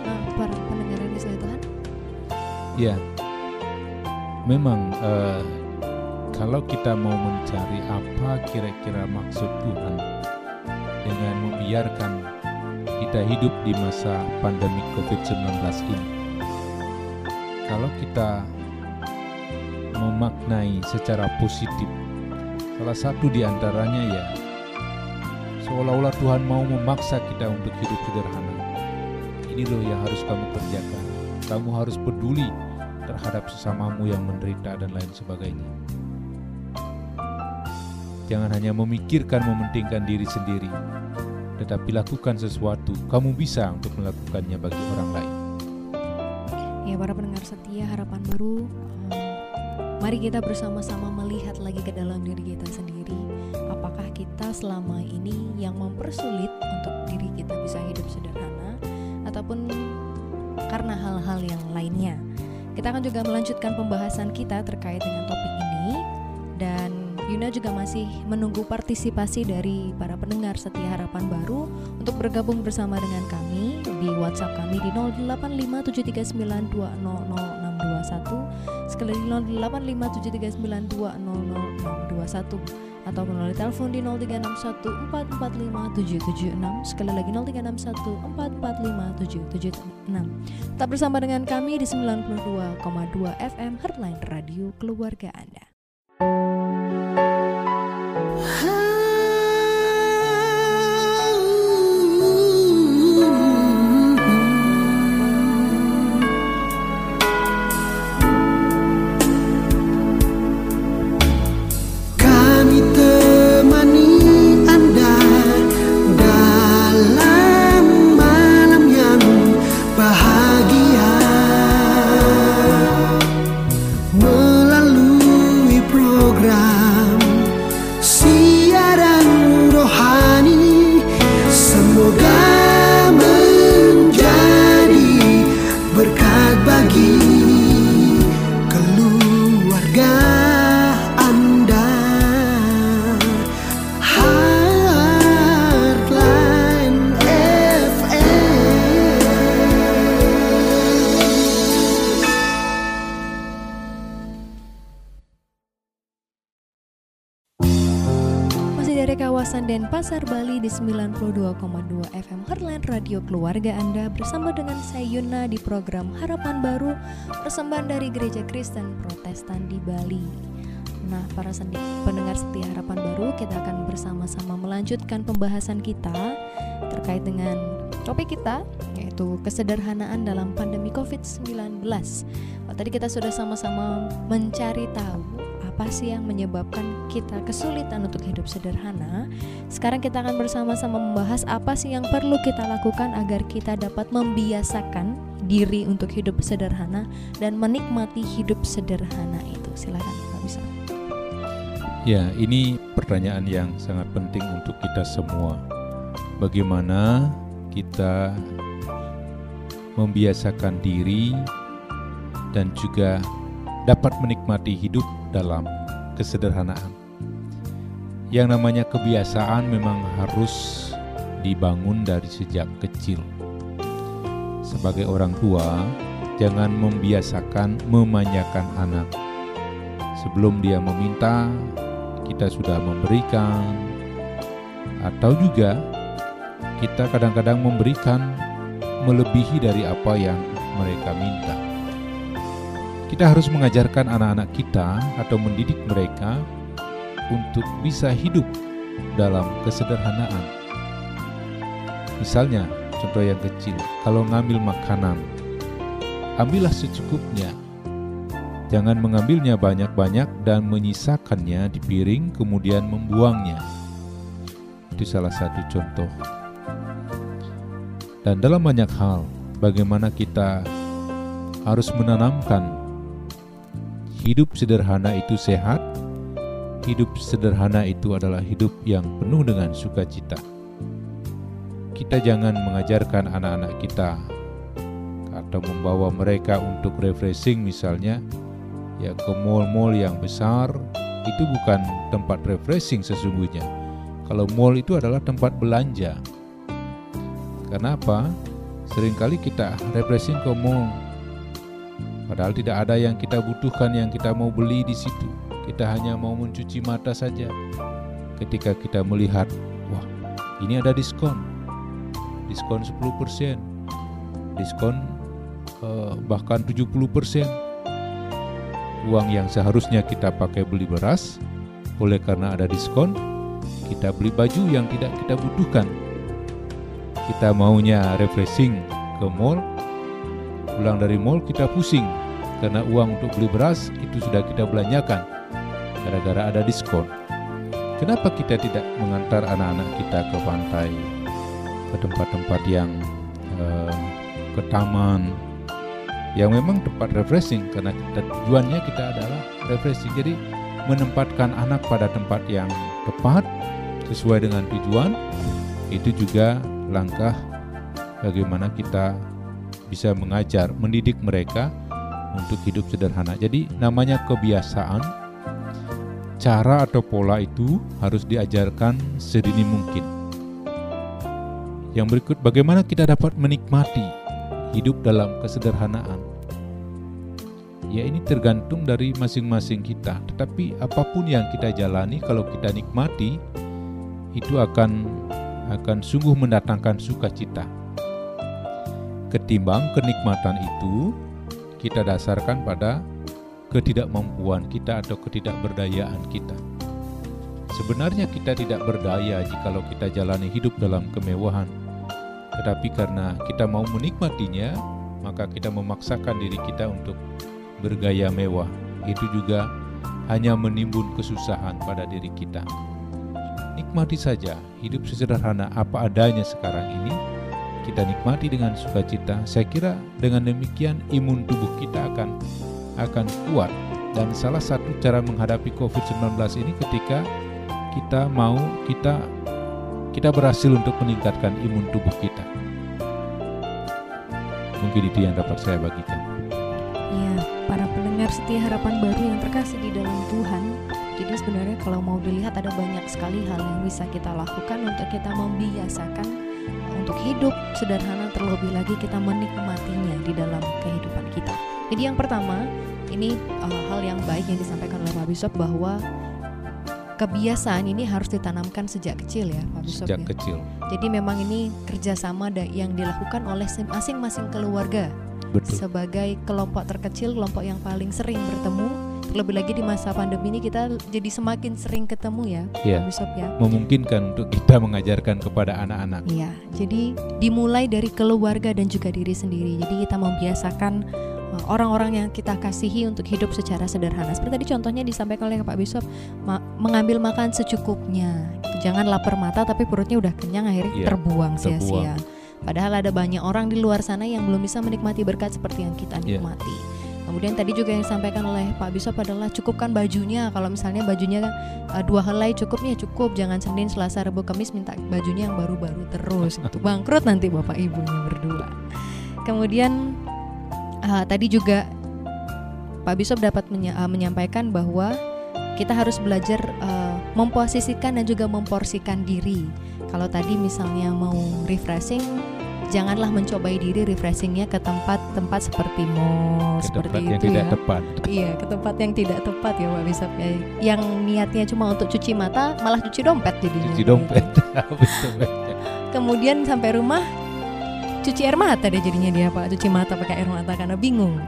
Nah, para pendengar ini saya Tuhan. Ya, memang uh, kalau kita mau mencari apa kira-kira maksud Tuhan dengan membiarkan kita hidup di masa pandemi covid sembilan belas ini, kalau kita memaknai secara positif, salah satu diantaranya ya seolah-olah Tuhan mau memaksa kita untuk hidup sederhana. Ini loh yang harus kamu kerjakan. Kamu harus peduli terhadap sesamamu yang menderita dan lain sebagainya. Jangan hanya memikirkan mementingkan diri sendiri, tetapi lakukan sesuatu. Kamu bisa untuk melakukannya bagi orang lain. Ya, para pendengar setia Harapan Baru, mari kita bersama-sama melihat lagi ke dalam diri kita sendiri. Apakah kita selama ini yang mempersulit untuk diri kita bisa hidup sederhana, ataupun karena hal-hal yang lainnya. Kita akan juga melanjutkan pembahasan kita terkait dengan topik ini. Dan Yuna juga masih menunggu partisipasi dari para pendengar setia Harapan Baru untuk bergabung bersama dengan kami di WhatsApp kami di nol delapan lima tujuh tiga sembilan dua nol nol enam dua satu, sekali lagi nol delapan lima tujuh tiga sembilan dua nol nol enam dua satu, atau melalui telepon di nol tiga enam satu empat empat lima tujuh tujuh enam, sekali lagi nol tiga enam satu empat empat lima tujuh tujuh enam. Tetap bersama dengan kami di sembilan puluh dua koma dua F M Heartline Radio Keluarga Anda. Denpasar, Bali di sembilan puluh dua koma dua F M Heartline Radio Keluarga Anda bersama dengan saya Yuna di program Harapan Baru, persembahan dari Gereja Kristen Protestan di Bali. Nah, para sendi- pendengar setia Harapan Baru, kita akan bersama-sama melanjutkan pembahasan kita terkait dengan topik kita, yaitu kesederhanaan dalam pandemi covid sembilan belas. Oh, tadi kita sudah sama-sama mencari tahu apa sih yang menyebabkan kita kesulitan untuk hidup sederhana. Sekarang kita akan bersama-sama membahas apa sih yang perlu kita lakukan agar kita dapat membiasakan diri untuk hidup sederhana dan menikmati hidup sederhana itu. Silakan, Pak Bisa. Ya, ini pertanyaan yang sangat penting untuk kita semua. Bagaimana kita membiasakan diri dan juga dapat menikmati hidup dalam kesederhanaan. Yang namanya kebiasaan memang harus dibangun dari sejak kecil. Sebagai orang tua, jangan membiasakan memanjakan anak. Sebelum dia meminta, kita sudah memberikan. Atau juga kita kadang-kadang memberikan melebihi dari apa yang mereka minta. Kita harus mengajarkan anak-anak kita atau mendidik mereka untuk bisa hidup dalam kesederhanaan. Misalnya, contoh yang kecil, kalau ngambil makanan, ambillah secukupnya. Jangan mengambilnya banyak-banyak dan menyisakannya di piring kemudian membuangnya. Itu salah satu contoh. Dan dalam banyak hal, bagaimana kita harus menanamkan hidup sederhana itu sehat. Hidup sederhana itu adalah hidup yang penuh dengan sukacita. Kita jangan mengajarkan anak-anak kita atau membawa mereka untuk refreshing misalnya, ya ke mall-mall yang besar, itu bukan tempat refreshing sesungguhnya. Kalau mall itu adalah tempat belanja. Kenapa? Seringkali kita refreshing ke mall, padahal tidak ada yang kita butuhkan, yang kita mau beli di situ. Kita hanya mau mencuci mata saja. Ketika kita melihat, wah, ini ada diskon. Diskon sepuluh persen. Diskon eh, bahkan tujuh puluh persen. Uang yang seharusnya kita pakai beli beras, oleh karena ada diskon, kita beli baju yang tidak kita butuhkan. Kita maunya refreshing ke mall, pulang dari mall kita pusing karena uang untuk beli beras itu sudah kita belanjakan gara-gara ada diskon. Kenapa kita tidak mengantar anak-anak kita ke pantai, ke tempat-tempat yang eh, ke taman, yang memang tempat refreshing, karena tujuannya kita adalah refreshing. Jadi menempatkan anak pada tempat yang tepat sesuai dengan tujuan, itu juga langkah bagaimana kita bisa mengajar, mendidik mereka untuk hidup sederhana. Jadi namanya kebiasaan, cara atau pola itu harus diajarkan sedini mungkin. Yang berikut, bagaimana kita dapat menikmati hidup dalam kesederhanaan. Ya, ini tergantung dari masing-masing kita, tetapi apapun yang kita jalani, kalau kita nikmati, itu akan akan sungguh mendatangkan sukacita. Ketimbang kenikmatan itu kita dasarkan pada ketidakmampuan kita atau ketidakberdayaan kita. Sebenarnya kita tidak berdaya jikalau kita jalani hidup dalam kemewahan, tetapi karena kita mau menikmatinya, maka kita memaksakan diri kita untuk bergaya mewah. Itu juga hanya menimbun kesusahan pada diri kita. Nikmati saja hidup sesederhana apa adanya sekarang ini. Kita nikmati dengan sukacita. Saya kira dengan demikian imun tubuh kita akan akan kuat. Dan salah satu cara menghadapi covid sembilan belas ini, ketika kita mau kita kita berhasil untuk meningkatkan imun tubuh kita. Mungkin itu yang dapat saya bagikan. Ya, para pendengar setia harapan baru yang terkasih di dalam Tuhan, jadi sebenarnya kalau mau dilihat ada banyak sekali hal yang bisa kita lakukan untuk kita membiasakan untuk hidup sederhana, terlebih lagi kita menikmatinya di dalam kehidupan kita. Jadi yang pertama, ini uh, hal yang baik yang disampaikan oleh Pak Bishop, bahwa kebiasaan ini harus ditanamkan sejak kecil ya Pak Bishop. Sejak ya. kecil. Jadi memang ini kerjasama yang dilakukan oleh masing-masing keluarga. Betul. Sebagai kelompok terkecil, kelompok yang paling sering bertemu. Terlebih lagi di masa pandemi ini kita jadi semakin sering ketemu ya, ya. Pak Bishop ya. Memungkinkan untuk kita mengajarkan kepada anak-anak. Iya, jadi dimulai dari keluarga dan juga diri sendiri. Jadi kita membiasakan orang-orang yang kita kasihi untuk hidup secara sederhana. Seperti tadi contohnya disampaikan oleh Pak Bishop, ma- mengambil makan secukupnya. Jangan lapar mata tapi perutnya udah kenyang akhirnya ya, terbuang sia-sia. Terbuang. Padahal ada banyak orang di luar sana yang belum bisa menikmati berkat seperti yang kita nikmati. Yeah. Kemudian tadi juga yang disampaikan oleh Pak Bishop adalah cukupkan bajunya. Kalau misalnya bajunya uh, dua helai cukupnya cukup, jangan Senin, Selasa, Rabu, Kamis minta bajunya yang baru-baru terus. Itu bangkrut nanti bapak ibunya berdua. Kemudian Uh, tadi juga Pak Bishop dapat menya- uh, menyampaikan bahwa kita harus belajar uh, memposisikan dan juga memporsikan diri. Kalau tadi misalnya mau refreshing, janganlah mencobai diri refreshingnya ke tempat-tempat seperti mall, ke seperti tempat itu yang ya. Tidak tepat. Iya, ke tempat yang tidak tepat ya Pak Bishop ya. Yang niatnya cuma untuk cuci mata, malah cuci dompet jadinya. Cuci dompet. Kemudian sampai rumah cuci air mata deh jadinya dia Pak, cuci mata pakai air mata karena bingung.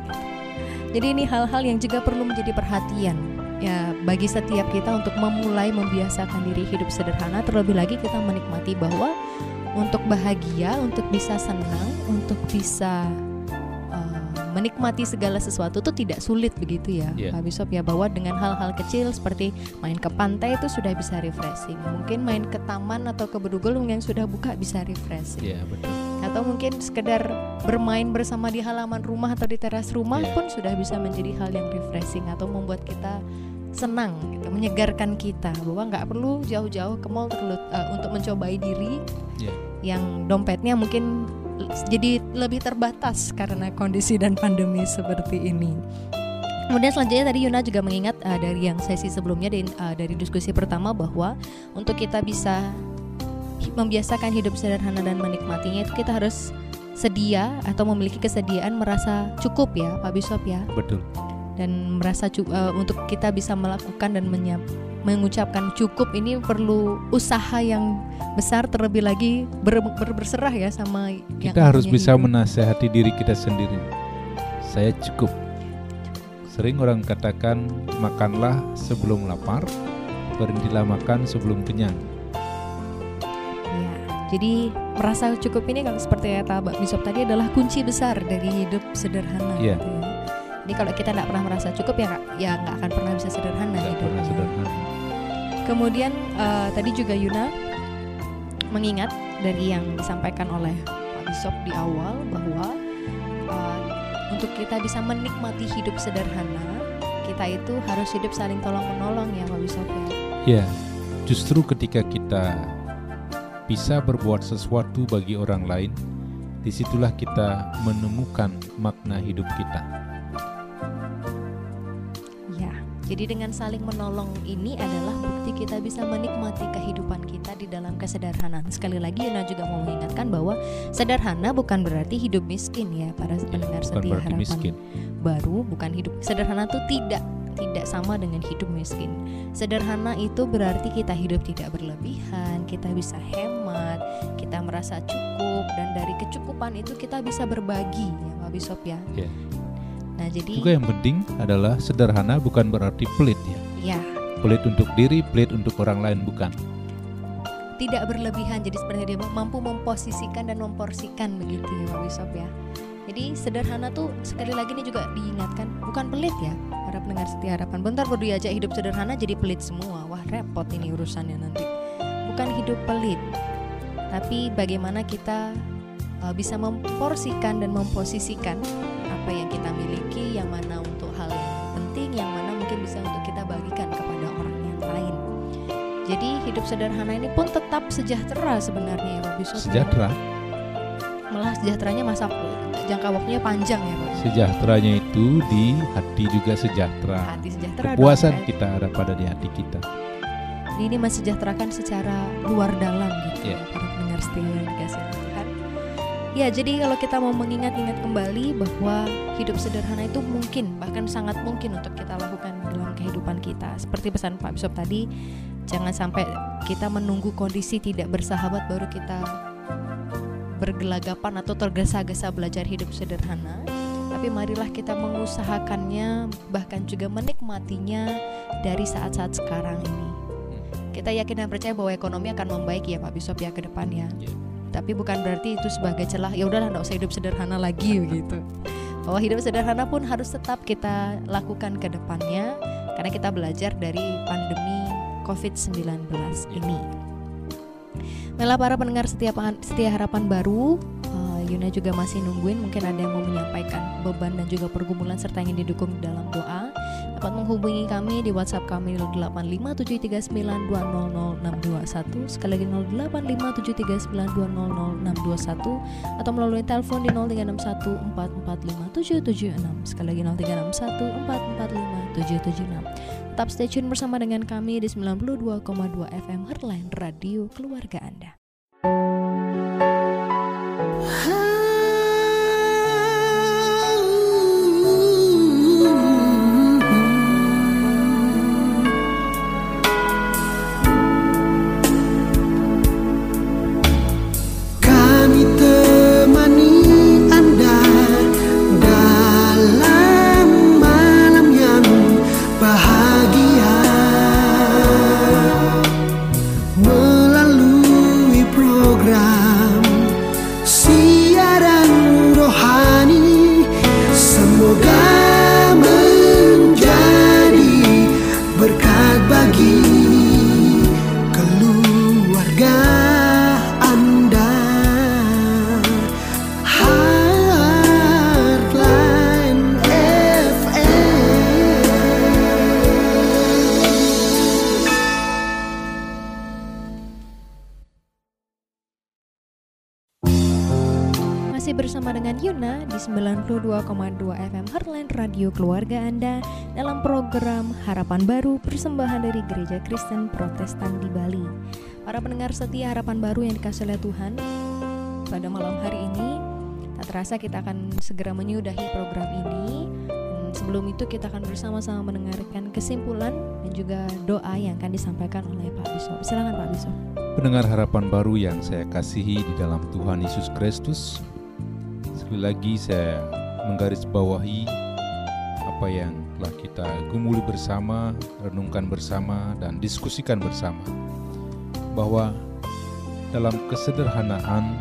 Jadi ini hal-hal yang juga perlu menjadi perhatian ya bagi setiap kita untuk memulai membiasakan diri hidup sederhana, terlebih lagi kita menikmati bahwa untuk bahagia, untuk bisa senang, untuk bisa uh, menikmati segala sesuatu itu tidak sulit begitu ya yeah. Pak Bishop ya, bahwa dengan hal-hal kecil seperti main ke pantai itu sudah bisa refreshing, mungkin main ke taman atau ke bedugul yang sudah buka bisa refreshing. Iya yeah, betul. Atau mungkin sekedar bermain bersama di halaman rumah atau di teras rumah yeah. pun sudah bisa menjadi hal yang refreshing atau membuat kita senang gitu, menyegarkan kita, bahwa nggak perlu jauh-jauh ke mall terlalu, uh, untuk mencobai diri yeah. yang dompetnya mungkin jadi lebih terbatas karena kondisi dan pandemi seperti ini. Kemudian selanjutnya tadi Yuna juga mengingat uh, dari yang sesi sebelumnya dan, uh, dari diskusi pertama, bahwa untuk kita bisa membiasakan hidup sederhana dan menikmatinya itu kita harus sedia atau memiliki kesediaan merasa cukup ya Pak Bishop ya. Betul. Dan merasa cukup, uh, untuk kita bisa melakukan dan menyap, mengucapkan cukup ini perlu usaha yang besar, terlebih lagi ber, ber, berserah ya sama kita yang harus bisa hidup. Menasehati diri kita sendiri. Saya cukup. Sering orang katakan makanlah sebelum lapar, berhentilah makan sebelum kenyang. Jadi merasa cukup ini kalau seperti kata Pak Bishop tadi adalah kunci besar dari hidup sederhana. Yeah. Gitu ya. Jadi kalau kita tidak pernah merasa cukup ya ya nggak akan pernah bisa sederhana. Nggak pernah sederhana. Kemudian uh, tadi juga Yuna mengingat dari yang disampaikan oleh Pak Bishop di awal bahwa uh, untuk kita bisa menikmati hidup sederhana, kita itu harus hidup saling tolong-menolong ya Pak Bishop ya. Ya, justru ketika kita bisa berbuat sesuatu bagi orang lain, disitulah kita menemukan makna hidup kita. Ya, jadi dengan saling menolong ini adalah bukti kita bisa menikmati kehidupan kita di dalam kesederhanaan. Sekali lagi Yuna juga mau mengingatkan bahwa sederhana bukan berarti hidup miskin ya para pendengar ya, setia harapan miskin. Baru, bukan hidup sederhana itu tidak tidak sama dengan hidup miskin. Sederhana itu berarti kita hidup tidak berlebihan, kita bisa hemat, kita merasa cukup, dan dari kecukupan itu kita bisa berbagi ya Pak Bishop ya. Yeah. Nah, jadi juga yang penting adalah sederhana bukan berarti pelit ya. Yeah. Pelit untuk diri, pelit untuk orang lain bukan. Tidak berlebihan, jadi sebenarnya dia mampu memposisikan dan memporsikan begitu ya Pak Bishop ya. Jadi sederhana tuh sekali lagi ini juga diingatkan bukan pelit ya para pendengar setia harapan. Bentar perlu diajak hidup sederhana jadi pelit semua. Wah repot ini urusannya nanti. Bukan hidup pelit, tapi bagaimana kita uh, bisa memporsikan dan memposisikan apa yang kita miliki, yang mana untuk hal yang penting, yang mana mungkin bisa untuk kita bagikan kepada orang yang lain. Jadi hidup sederhana ini pun tetap sejahtera sebenarnya ya Pak Bishop. Sejahtera. Malah sejahteranya masa jangka waktunya panjang ya Pak. Sejahteranya itu di hati juga sejahtera. Hati sejahtera. Kepuasan dong, kita ada pada di hati kita. Jadi ini mensejahterakan secara luar dalam gitu. Yeah. Ya, para pendengar setia dikasih Tuhan. Ya, jadi kalau kita mau mengingat-ingat kembali bahwa hidup sederhana itu mungkin, bahkan sangat mungkin untuk kita lakukan dalam kehidupan kita. Seperti pesan Pak Bishop tadi, jangan sampai kita menunggu kondisi tidak bersahabat baru kita bergelagapan atau tergesa-gesa belajar hidup sederhana, tapi marilah kita mengusahakannya bahkan juga menikmatinya dari saat-saat sekarang ini. Kita yakin dan percaya bahwa ekonomi akan membaik ya Pak Bishop ya ke depannya. Yeah. Tapi bukan berarti itu sebagai celah. Ya udahlah nggak usah hidup sederhana lagi gitu. Bahwa hidup sederhana pun harus tetap kita lakukan ke depannya karena kita belajar dari pandemi covid sembilan belas yeah. ini. Baiklah para pendengar setia, setia harapan baru, uh, Yuna juga masih nungguin. Mungkin ada yang mau menyampaikan beban dan juga pergumulan serta ingin didukung dalam doa. Dapat menghubungi kami di WhatsApp kami nol delapan lima tujuh tiga sembilan dua nol nol enam dua satu. Sekali lagi nol delapan lima tujuh tiga sembilan dua nol nol enam dua satu. Atau melalui telepon di nol tiga enam satu empat empat lima tujuh tujuh enam. Sekali lagi nol tiga enam satu empat empat lima tujuh tujuh enam. Tetap stay tune bersama dengan kami di sembilan puluh dua koma dua F M Heartline Radio Keluarga Anda. dua F M Heartline Radio Keluarga Anda dalam program Harapan Baru persembahan dari Gereja Kristen Protestan di Bali. Para pendengar setia Harapan Baru yang dikasih oleh Tuhan, pada malam hari ini tak terasa kita akan segera menyudahi program ini. Dan sebelum itu kita akan bersama-sama mendengarkan kesimpulan dan juga doa yang akan disampaikan oleh Pak Bishop. Silakan Pak Bishop. Pendengar Harapan Baru yang saya kasihi di dalam Tuhan Yesus Kristus, sekali lagi saya menggarisbawahi apa yang telah kita gumuli bersama, renungkan bersama, dan diskusikan bersama, bahwa dalam kesederhanaan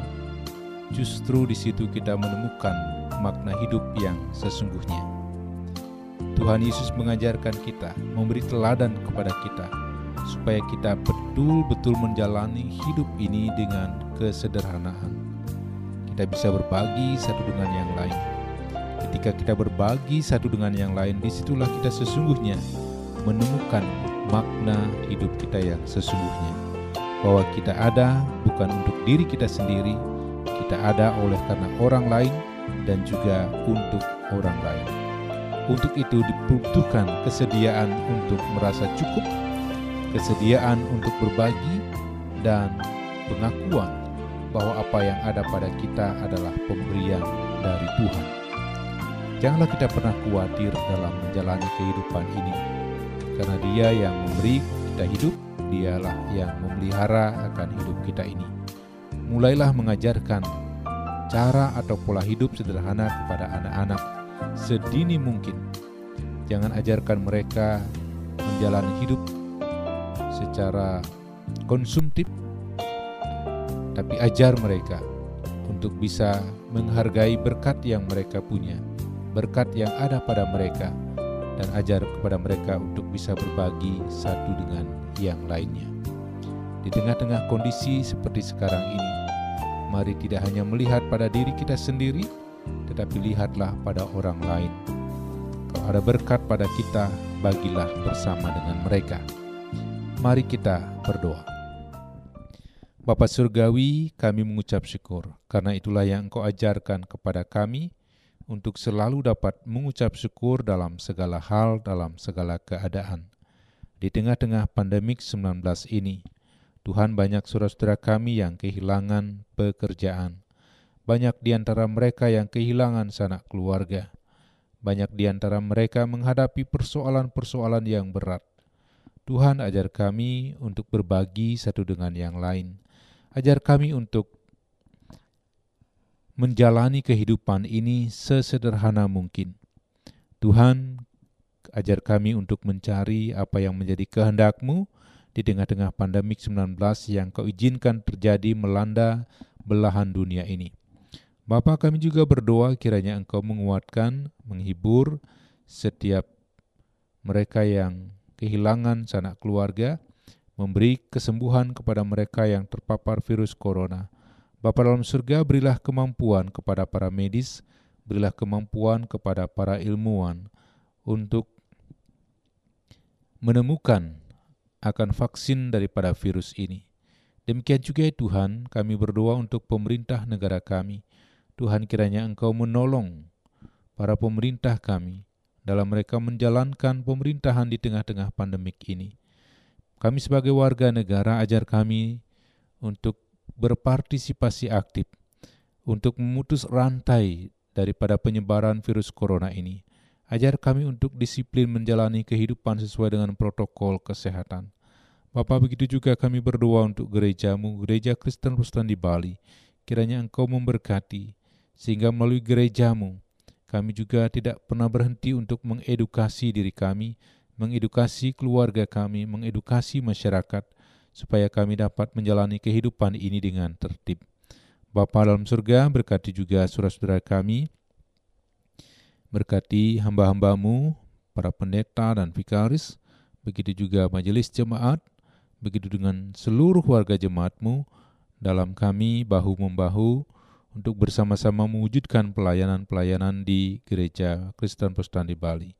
justru di situ kita menemukan makna hidup yang sesungguhnya. Tuhan Yesus mengajarkan kita, memberi teladan kepada kita supaya kita betul-betul menjalani hidup ini dengan kesederhanaan. Kita bisa berbagi satu dengan yang lain. Ketika kita berbagi satu dengan yang lain, disitulah kita sesungguhnya menemukan makna hidup kita yang sesungguhnya. Bahwa kita ada bukan untuk diri kita sendiri, kita ada oleh karena orang lain dan juga untuk orang lain. Untuk itu dibutuhkan kesediaan untuk merasa cukup, kesediaan untuk berbagi, dan pengakuan bahwa apa yang ada pada kita adalah pemberian dari Tuhan. Janganlah kita pernah khawatir dalam menjalani kehidupan ini, karena Dia yang memberi kita hidup, Dialah yang memelihara akan hidup kita ini. Mulailah mengajarkan cara atau pola hidup sederhana kepada anak-anak sedini mungkin. Jangan ajarkan mereka menjalani hidup secara konsumtif, tapi ajar mereka untuk bisa menghargai berkat yang mereka punya, berkat yang ada pada mereka, dan ajar kepada mereka untuk bisa berbagi satu dengan yang lainnya. Di tengah-tengah kondisi seperti sekarang ini, mari tidak hanya melihat pada diri kita sendiri, tetapi lihatlah pada orang lain. Kalau ada berkat pada kita, bagilah bersama dengan mereka. Mari kita berdoa. Bapa Surgawi, kami mengucap syukur, karena itulah yang Engkau ajarkan kepada kami, untuk selalu dapat mengucap syukur dalam segala hal, dalam segala keadaan. Di tengah-tengah pandemik sembilan belas ini, Tuhan, banyak saudara-saudara kami yang kehilangan pekerjaan. Banyak di antara mereka yang kehilangan sanak keluarga. Banyak di antara mereka menghadapi persoalan-persoalan yang berat. Tuhan, ajar kami untuk berbagi satu dengan yang lain. Ajar kami untuk menjalani kehidupan ini sesederhana mungkin. Tuhan, ajar kami untuk mencari apa yang menjadi kehendak-Mu di tengah-tengah pandemik sembilan belas yang Kau izinkan terjadi melanda belahan dunia ini. Bapa, kami juga berdoa kiranya Engkau menguatkan, menghibur setiap mereka yang kehilangan sanak keluarga, memberi kesembuhan kepada mereka yang terpapar virus corona. Bapa dalam surga, berilah kemampuan kepada para medis, berilah kemampuan kepada para ilmuwan untuk menemukan akan vaksin daripada virus ini. Demikian juga Tuhan, kami berdoa untuk pemerintah negara kami. Tuhan, kiranya Engkau menolong para pemerintah kami dalam mereka menjalankan pemerintahan di tengah-tengah pandemik ini. Kami sebagai warga negara, ajar kami untuk berpartisipasi aktif untuk memutus rantai daripada penyebaran virus corona ini. Ajar kami untuk disiplin menjalani kehidupan sesuai dengan protokol kesehatan. Bapa, begitu juga kami berdoa untuk gereja-Mu, Gereja Kristen Protestan di Bali. Kiranya Engkau memberkati, sehingga melalui gereja-Mu, kami juga tidak pernah berhenti untuk mengedukasi diri kami, mengedukasi keluarga kami, mengedukasi masyarakat, supaya kami dapat menjalani kehidupan ini dengan tertib. Bapa dalam surga, berkati juga saudara-saudara kami, berkati hamba-hamba-Mu, para pendeta dan vikaris, begitu juga majelis jemaat, begitu dengan seluruh warga jemaat-Mu, dalam kami bahu-membahu untuk bersama-sama mewujudkan pelayanan-pelayanan di Gereja Kristen Protestan di Bali.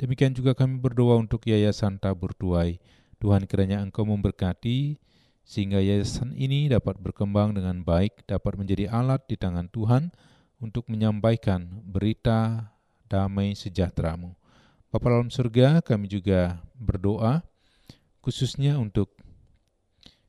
Demikian juga kami berdoa untuk Yayasan Tabur Tuai. Tuhan, kiranya Engkau memberkati sehingga yayasan ini dapat berkembang dengan baik, dapat menjadi alat di tangan Tuhan untuk menyampaikan berita damai sejahtera-Mu. Bapa dalam surga, kami juga berdoa khususnya untuk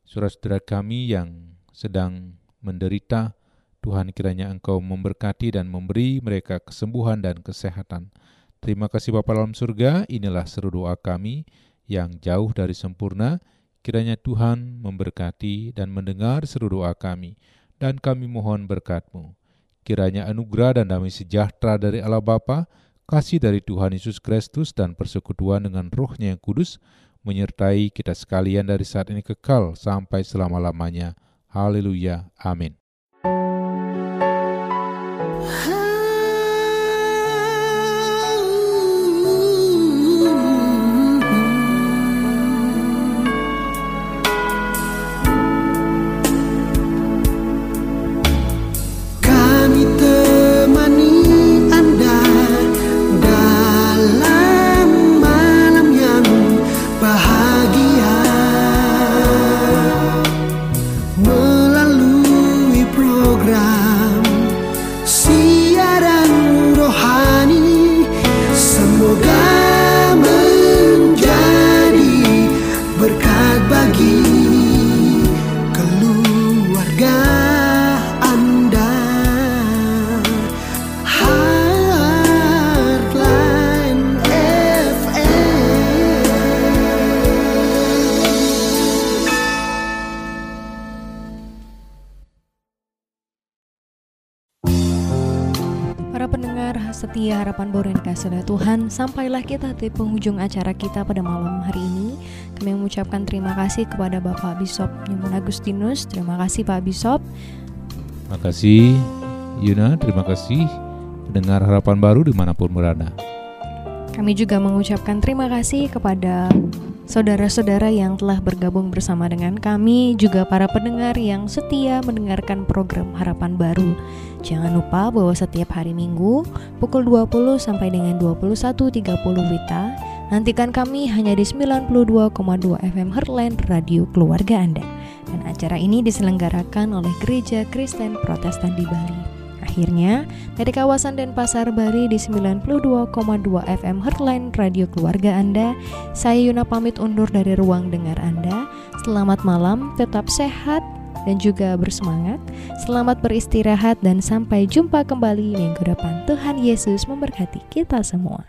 saudara-saudara kami yang sedang menderita. Tuhan, kiranya Engkau memberkati dan memberi mereka kesembuhan dan kesehatan. Terima kasih Bapa dalam surga, inilah seru doa kami yang jauh dari sempurna, kiranya Tuhan memberkati dan mendengar seluruh doa kami, dan kami mohon berkat-Mu. Kiranya anugerah dan damai sejahtera dari Allah Bapa, kasih dari Tuhan Yesus Kristus, dan persekutuan dengan Roh-Nya yang kudus, menyertai kita sekalian dari saat ini kekal sampai selama-lamanya. Haleluya. Amin. bagi keluarga Anda. Heartline F M. Para pendengar setia Harapan Bore yang dikasihi Tuhan, sampailah kita di penghujung acara kita pada malam hari ini. Kami mengucapkan terima kasih kepada Bapak Bishop Nyoman Agustinus. Terima kasih Pak Bishop. Terima kasih Yuna, terima kasih pendengar Harapan Baru dimanapun berada. Kami juga mengucapkan terima kasih kepada saudara-saudara yang telah bergabung bersama dengan kami, juga para pendengar yang setia mendengarkan program Harapan Baru. Jangan lupa bahwa setiap hari Minggu pukul dua puluh sampai dengan dua puluh satu tiga puluh W I T A, nantikan kami hanya di sembilan puluh dua koma dua F M Heartline Radio Keluarga Anda. Dan acara ini diselenggarakan oleh Gereja Kristen Protestan di Bali. Akhirnya, dari kawasan Denpasar, Bali di sembilan puluh dua koma dua F M Heartline Radio Keluarga Anda, saya Yuna pamit undur dari ruang dengar Anda. Selamat malam, tetap sehat dan juga bersemangat. Selamat beristirahat dan sampai jumpa kembali minggu depan. Tuhan Yesus memberkati kita semua.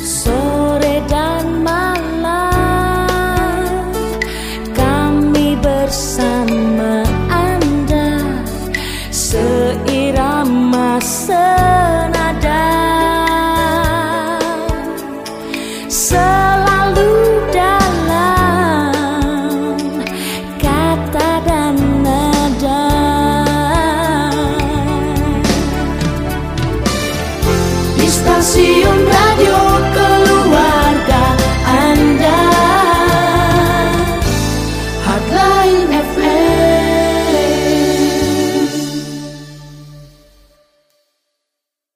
Sore dan malam kami bersama.